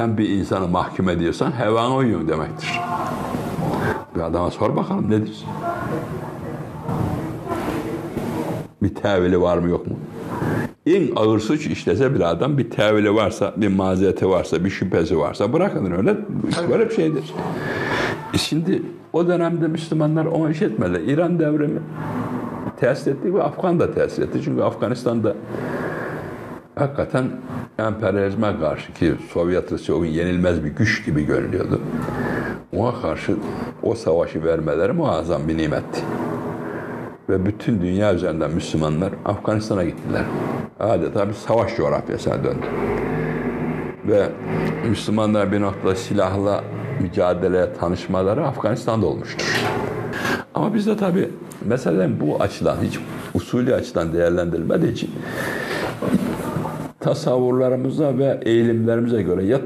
sen bir insanı mahkum ediyorsan hevana uyuyorsun demektir. Bir adama sor bakalım nedir? Bir tevili var mı yok mu? En ağır suç işlese bir adam bir tevili varsa, bir mazereti varsa, bir şüphesi varsa bırakın öyle. Böyle bir şeydir. Şimdi o dönemde Müslümanlar onu iş etmediler. İran devrimi tesir etti ve Afgan da tesir etti. Çünkü Afganistan'da hakikaten emperyalizme karşı ki Sovyet Rusya o yenilmez bir güç gibi görünüyordu. Ona karşı o savaşı vermeleri muazzam bir nimetti. Ve bütün dünya üzerinden Müslümanlar Afganistan'a gittiler. Adeta bir savaş coğrafyasına döndü. Ve Müslümanlar bir noktada silahla mücadeleye tanışmaları Afganistan'da olmuştur. Ama bizde tabii meselenin bu açıdan, hiç usulü açıdan değerlendirilmediği için tasavvurlarımıza ve eğilimlerimize göre ya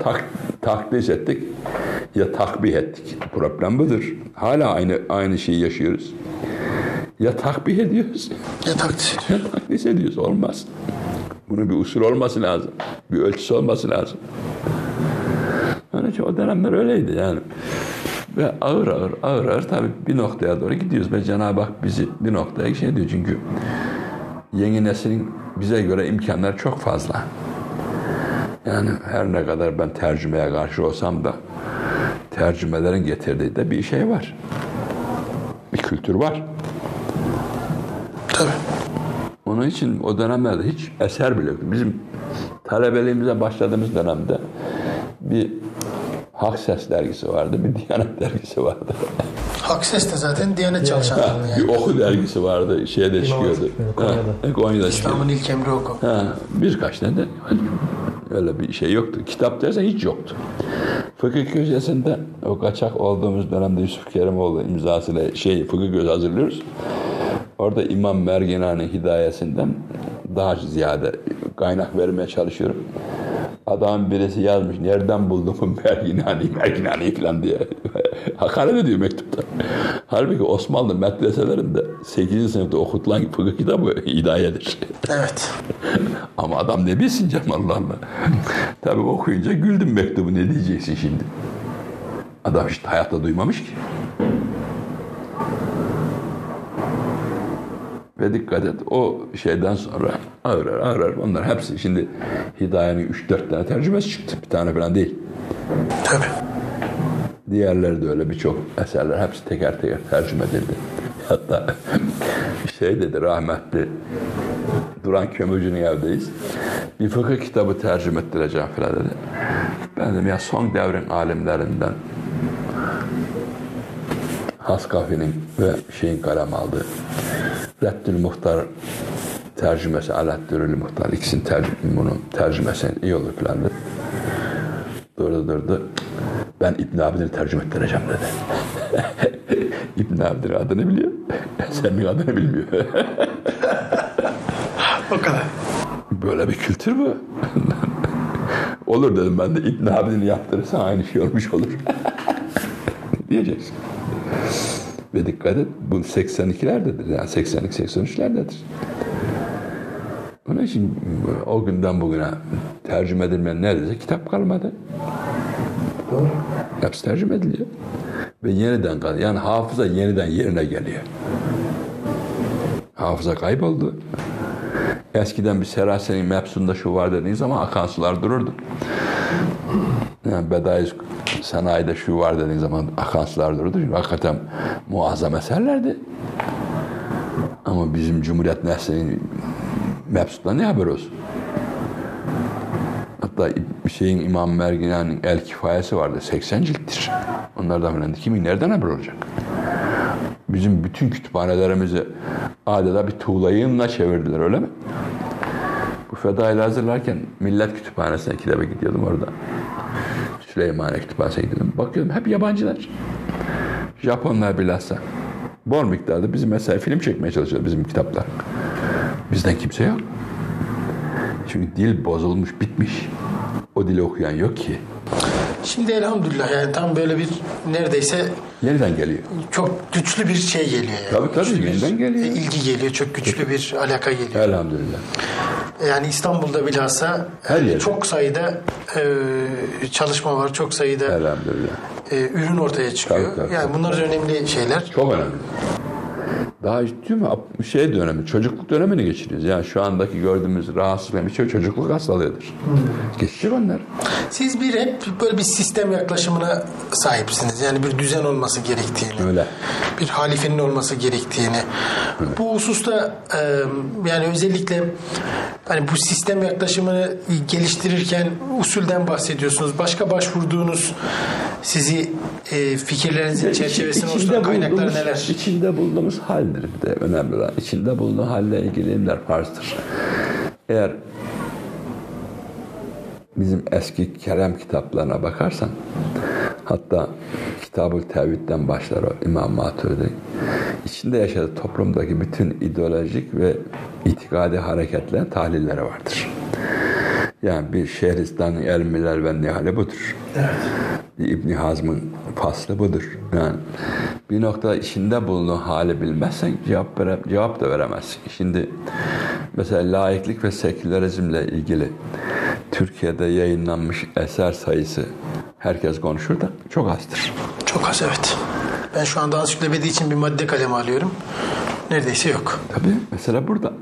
takdis ettik ya takbih ettik. Problem budur. Hala aynı şeyi yaşıyoruz. Ya takbih ediyoruz ya takdis ediyoruz. Olmaz. Bunun bir usul olması lazım. Bir ölçüsü olması lazım. Onun için o dönemler öyleydi yani. Ve ağır tabii bir noktaya doğru gidiyoruz. Ve Cenab-ı Hak bizi bir noktaya şey diyor. Çünkü yeni neslin bize göre imkanlar çok fazla. Yani her ne kadar ben tercümeye karşı olsam da tercümelerin getirdiği de bir şey var. Bir kültür var. Tabii. Onun için o dönemlerde hiç eser bile yok. Bizim talebeliğimize başladığımız dönemde bir Hak Ses dergisi vardı, bir Diyanet dergisi vardı. Hak Ses de zaten Diyanet çalışanlarının yani. Bir Oku dergisi vardı, şeyde çıkıyordu. Konya'da. İslam'ın ilk emri Oku. Birkaç tane de öyle bir şey yoktu. Kitap dersen hiç yoktu. Fıkıh Köşesi'nde o kaçak olduğumuz dönemde Yusuf Kerimoğlu imzasıyla Fıkıh Köşesi hazırlıyoruz. Orada İmam Merginani'nin hidayesinden daha ziyade kaynak vermeye çalışıyorum. Adam birisi yazmış, nereden buldum Merginani'yi falan diye. Hakaret ediyor mektupta. Halbuki Osmanlı medreselerinde 8. sınıfta okutulan fıkıh kitabı hidayedir. Evet. Ama adam ne bilsin canım, Allah Allah. Tabii okuyunca güldüm mektubu, ne diyeceksin şimdi? Adam hiç hayatta duymamış ki. Ve dikkat et, o şeyden sonra ağır onlar hepsi. Şimdi Hidaye'nin 3-4 tane tercümesi çıktı. Bir tane falan değil. Tabii. Diğerleri de öyle, birçok eserler hepsi teker teker tercüme edildi. Hatta şey dedi rahmetli Duran Kömürcü'nün evdeyiz. Bir fıkıh kitabı tercüme ettireceğim falan dedi. Ben dedim ya son devrin alimlerinden Haskafi'nin ve şeyin kalem aldığı Reddül Muhtar tercümesi, Reddül Muhtar ikisinin bunun tercümesi iyi olur falan dedi. Durdu. Ben İbn Abidin'i tercüme ettireceğim dedi. İbn Abidin adını biliyor. Senin adını bilmiyor. O kadar. Böyle bir kültür bu. Olur dedim ben de, İbn Abidin'i yaptırırsan aynı şey olmuş olur. Diyeceksin. Ve dikkat et, bu 82'lerdedir. Yani 82-83'lerdedir. Onun için o günden bugüne tercüme edilmeyen neredeyse kitap kalmadı. Doğru. Hepsi tercüme ediliyor. Ve yeniden kalıyor. Yani hafıza yeniden yerine geliyor. Hafıza kayboldu. Eskiden bir Serase'nin mepsunda şu var dediğiniz zaman akan sular dururdu. Yani Bedaiz sanayide şu var dediğin zaman akan sular dururdu. Çünkü hakikaten muazzam eserlerdi. Ama bizim Cumhuriyet neslinin mebsutla ne haber olsun? Hatta İmam Merginani'nin El Kifayesi vardı. 80 cilttir. Onlardan falan kimin nereden haber olacak? Bizim bütün kütüphanelerimizi adeta bir tuğlayığına çevirdiler, öyle mi? Bu fedaiyle hazırlarken Millet Kütüphanesi'ne kitaba gidiyordum orada. Süleymaniye Kütüphanesi'ne gidiyordum. Bakıyordum hep yabancılar. Japonlar bilhassa. Bol miktarda bizim mesela film çekmeye çalışıyorlar bizim kitaplar. Bizden kimse yok. Çünkü dil bozulmuş, bitmiş. O dili okuyan yok ki. Şimdi elhamdülillah yani tam böyle bir neredeyse... Nereden geliyor? Çok güçlü bir şey geliyor yani. Tabii, nereden geliyor? İlgi geliyor, çok güçlü bir alaka geliyor. Elhamdülillah. Yani İstanbul'da bilhassa çok sayıda çalışma var, çok sayıda ürün ortaya çıkıyor. Tabii. Yani bunlar önemli şeyler. Çok önemli. Daha değil mi? Şey dönemi, çocukluk dönemini geçiriyoruz. Yani şu andaki gördüğümüz rahatsızlık bir şey çocukluk hastalığıdır. Geçecek onlar. Siz bir hep böyle bir sistem yaklaşımına sahipsiniz. Yani bir düzen olması gerektiğini. Öyle. Bir halifenin olması gerektiğini. Öyle. Bu hususta yani özellikle hani bu sistem yaklaşımını geliştirirken usulden bahsediyorsunuz. Başka başvurduğunuz sizi fikirlerinizin çerçevesine oluşturan kaynaklar neler? İçinde bulduğumuz haldir bir de önemli olan. İçinde bulunan halle ilgili ilimler farzdır. Eğer bizim eski kerem kitaplarına bakarsan hatta Kitab-ül Tevhid'den başlar o İmam Maturidi. İçinde yaşadığı toplumdaki bütün ideolojik ve itikadi hareketlerin tahlilleri vardır. Yani bir Şehristan'ın Elmiler ve Nihali budur. Evet. İbn-i Hazm'ın faslı budur. Yani bir noktada içinde bulunduğu hali bilmezsen cevap da veremezsin. Şimdi mesela laiklik ve sekülerizmle ilgili Türkiye'de yayınlanmış eser sayısı herkes konuşur da çok azdır. Çok az, evet. Ben şu anda ansiklopedi için bir madde kalemi alıyorum. Neredeyse yok. Tabii mesela burada.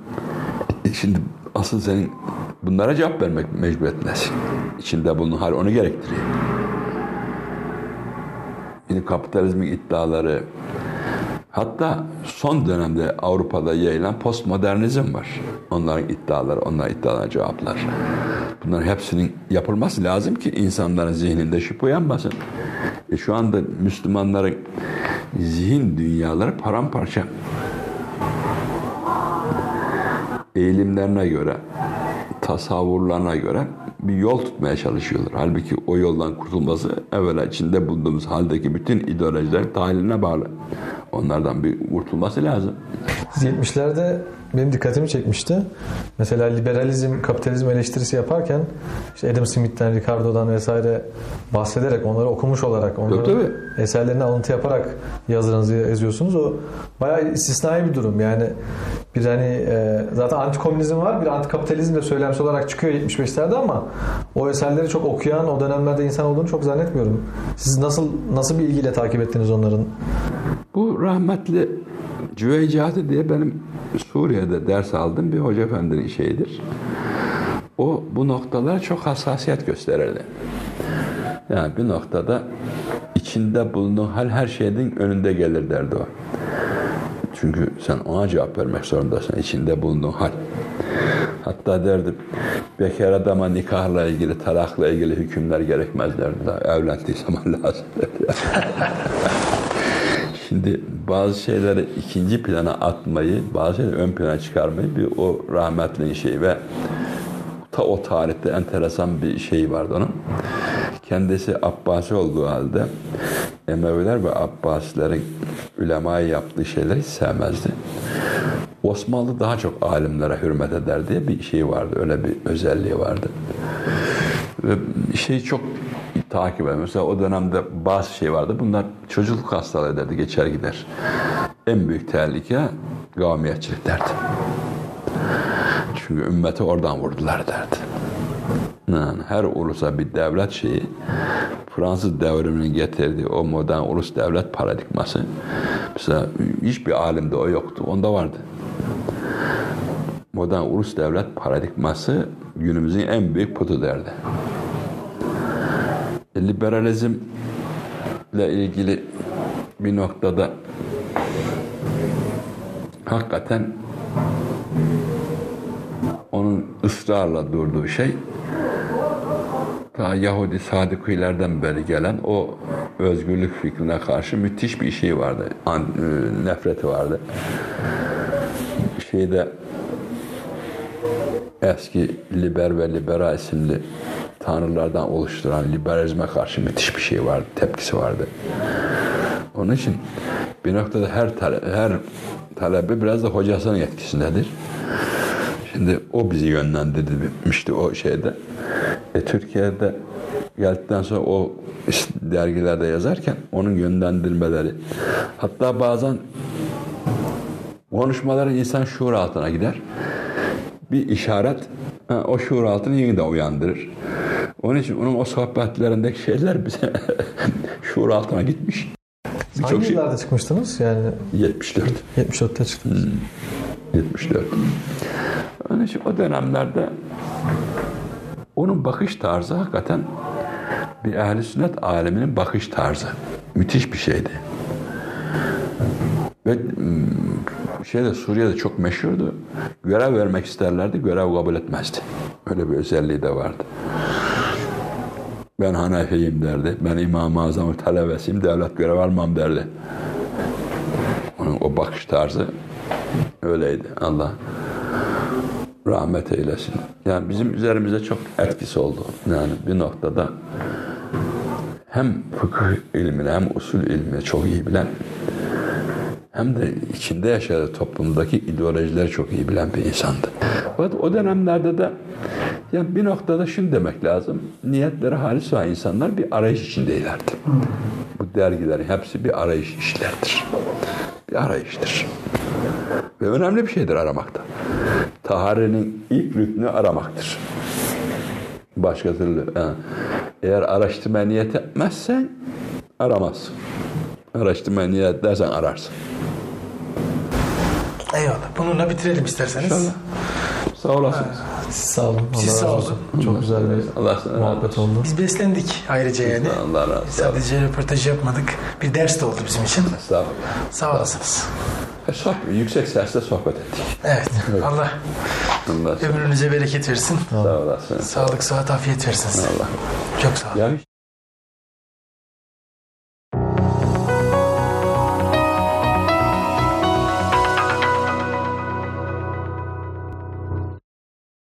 Şimdi asıl senin bunlara cevap vermek mecburiyetindesin. İçinde bulunan hal onu gerektiriyor. Şimdi kapitalizmin iddiaları, hatta son dönemde Avrupa'da yayılan postmodernizm var. Onların iddiaları, onların iddialarına cevaplar. Bunların hepsinin yapılması lazım ki insanların zihninde şüphe uyanmasın. Şu anda Müslümanların zihin dünyaları paramparça. Eğilimlerine göre, tasavvurlarına göre bir yol tutmaya çalışıyorlar. Halbuki o yoldan kurtulması evvela içinde bulunduğumuz haldeki bütün ideolojilerin tahliline bağlı. Onlardan bir kurtulması lazım. 70'lerde benim dikkatimi çekmişti. Mesela liberalizm, kapitalizm eleştirisi yaparken işte Adam Smith'ten, Ricardo'dan vesaire bahsederek, onları okumuş olarak, onların eserlerine alıntı yaparak yazılarınızı yazıyorsunuz. O bayağı istisnai bir durum. Yani bir hani zaten antikomünizm var, bir antikapitalizm de söylemsi olarak çıkıyor 75'lerde ama o eserleri çok okuyan, o dönemlerde insan olduğunu çok zannetmiyorum. Siz nasıl bir ilgiyle takip ettiniz onların? Bu rahmetli Cüveycati diye benim Suriye'de ders aldığım bir hoca efendinin şeyidir. O bu noktalara çok hassasiyet gösterirdi. Yani bir noktada içinde bulunduğu hal her şeyin önünde gelir derdi o. Çünkü sen ona cevap vermek zorundasın. İçinde bulunduğun hal. Hatta derdi bekar adama nikahla ilgili, talakla ilgili hükümler gerekmez derdi. Evlendiği zaman lazım derdi. Şimdi bazı şeyleri ikinci plana atmayı, bazı şeyleri ön plana çıkarmayı bir o rahmetli şey ve ta o tarihte enteresan bir şey vardı onun. Kendisi Abbasi olduğu halde Emeviler ve Abbasilerin ulemaya yaptığı şeyleri hiç sevmezdi. Osmanlı daha çok alimlere hürmet eder diye bir şey vardı, öyle bir özelliği vardı. Ve şeyi çok takip ediyor. Mesela o dönemde bazı şey vardı. Bunlar çocukluk hastalığı derdi, geçer gider. En büyük tehlike kavmiyetçilik derdi. Çünkü ümmeti oradan vurdular derdi. Yani her ulusa bir devlet şeyi, Fransız devriminin getirdiği o modern ulus devlet paradigması, mesela hiçbir alimde o yoktu, onda vardı. Modern ulus devlet paradigması günümüzün en büyük putu derdi. Liberalizmle ilgili bir noktada hakikaten onun ısrarla durduğu şey ta Yahudi sadıkilerden beri gelen o özgürlük fikrine karşı müthiş bir şey vardı, nefreti vardı. Şeyde eski Liber ve Libera isimli tanrılardan oluşturan liberalizme karşı müthiş bir şey vardı, tepkisi vardı. Onun için bir noktada her talebe biraz da hocasının yetkisindedir. Şimdi o bizi yönlendirmişti o şeyde. Türkiye'de geldikten sonra o dergilerde yazarken onun yönlendirmeleri, hatta bazen konuşmaları insan şuur altına gider. bir işaret o şuur altını yeniden uyandırır. Onun için onun o sohbetlerindeki şeyler bize şuur altına gitmiş. Hangi yıllarda çıkmıştınız? Yani 74. 74'te çıktınız. 74. Onun için o dönemlerde onun bakış tarzı hakikaten bir ehl-i sünnet aleminin bakış tarzı. Müthiş bir şeydi. Ve şeyde, Suriye'de çok meşhurdu. Görev vermek isterlerdi, görev kabul etmezdi. Öyle bir özelliği de vardı. Ben Hanefiyim derdi. Ben İmam-ı Azam'ın talebesiyim. Devlet görev almam derdi. Onun o bakış tarzı öyleydi. Allah rahmet eylesin. Yani bizim üzerimize çok etkisi oldu. Yani bir noktada hem fıkıh ilmini hem usul ilmini çok iyi bilen, hem de içinde yaşadığı toplumdaki ideolojileri çok iyi bilen bir insandı. Fakat o dönemlerde de yani bir noktada şunu demek lazım. Niyetleri halis olan insanlar bir arayış içindeylerdi. Bu dergilerin hepsi bir arayış işlerdir. Bir arayıştır. Ve önemli bir şeydir aramakta. Taharrinin ilk rüknü aramaktır. Başka türlü eğer araştırma niyet etmezsen aramazsın. Araştırma niyet edersen ararsın. Eyvallah. Bununla bitirelim isterseniz. İnşallah. Sağ olasınız. Sağ olun. Siz sağ olun. Çok güzel bir muhabbet oldu. Biz beslendik ayrıca yani. Allah razı olsun. Sadece röportaj yapmadık. Bir ders de oldu bizim için. Sağ olun. Sağ olasınız. Yüksek sesle sohbet ettik. Evet. Allah ömrünüze bereket versin. Sağ olasın. Sağlık, sıhhat, afiyet versin. Allah. Çok sağ olun.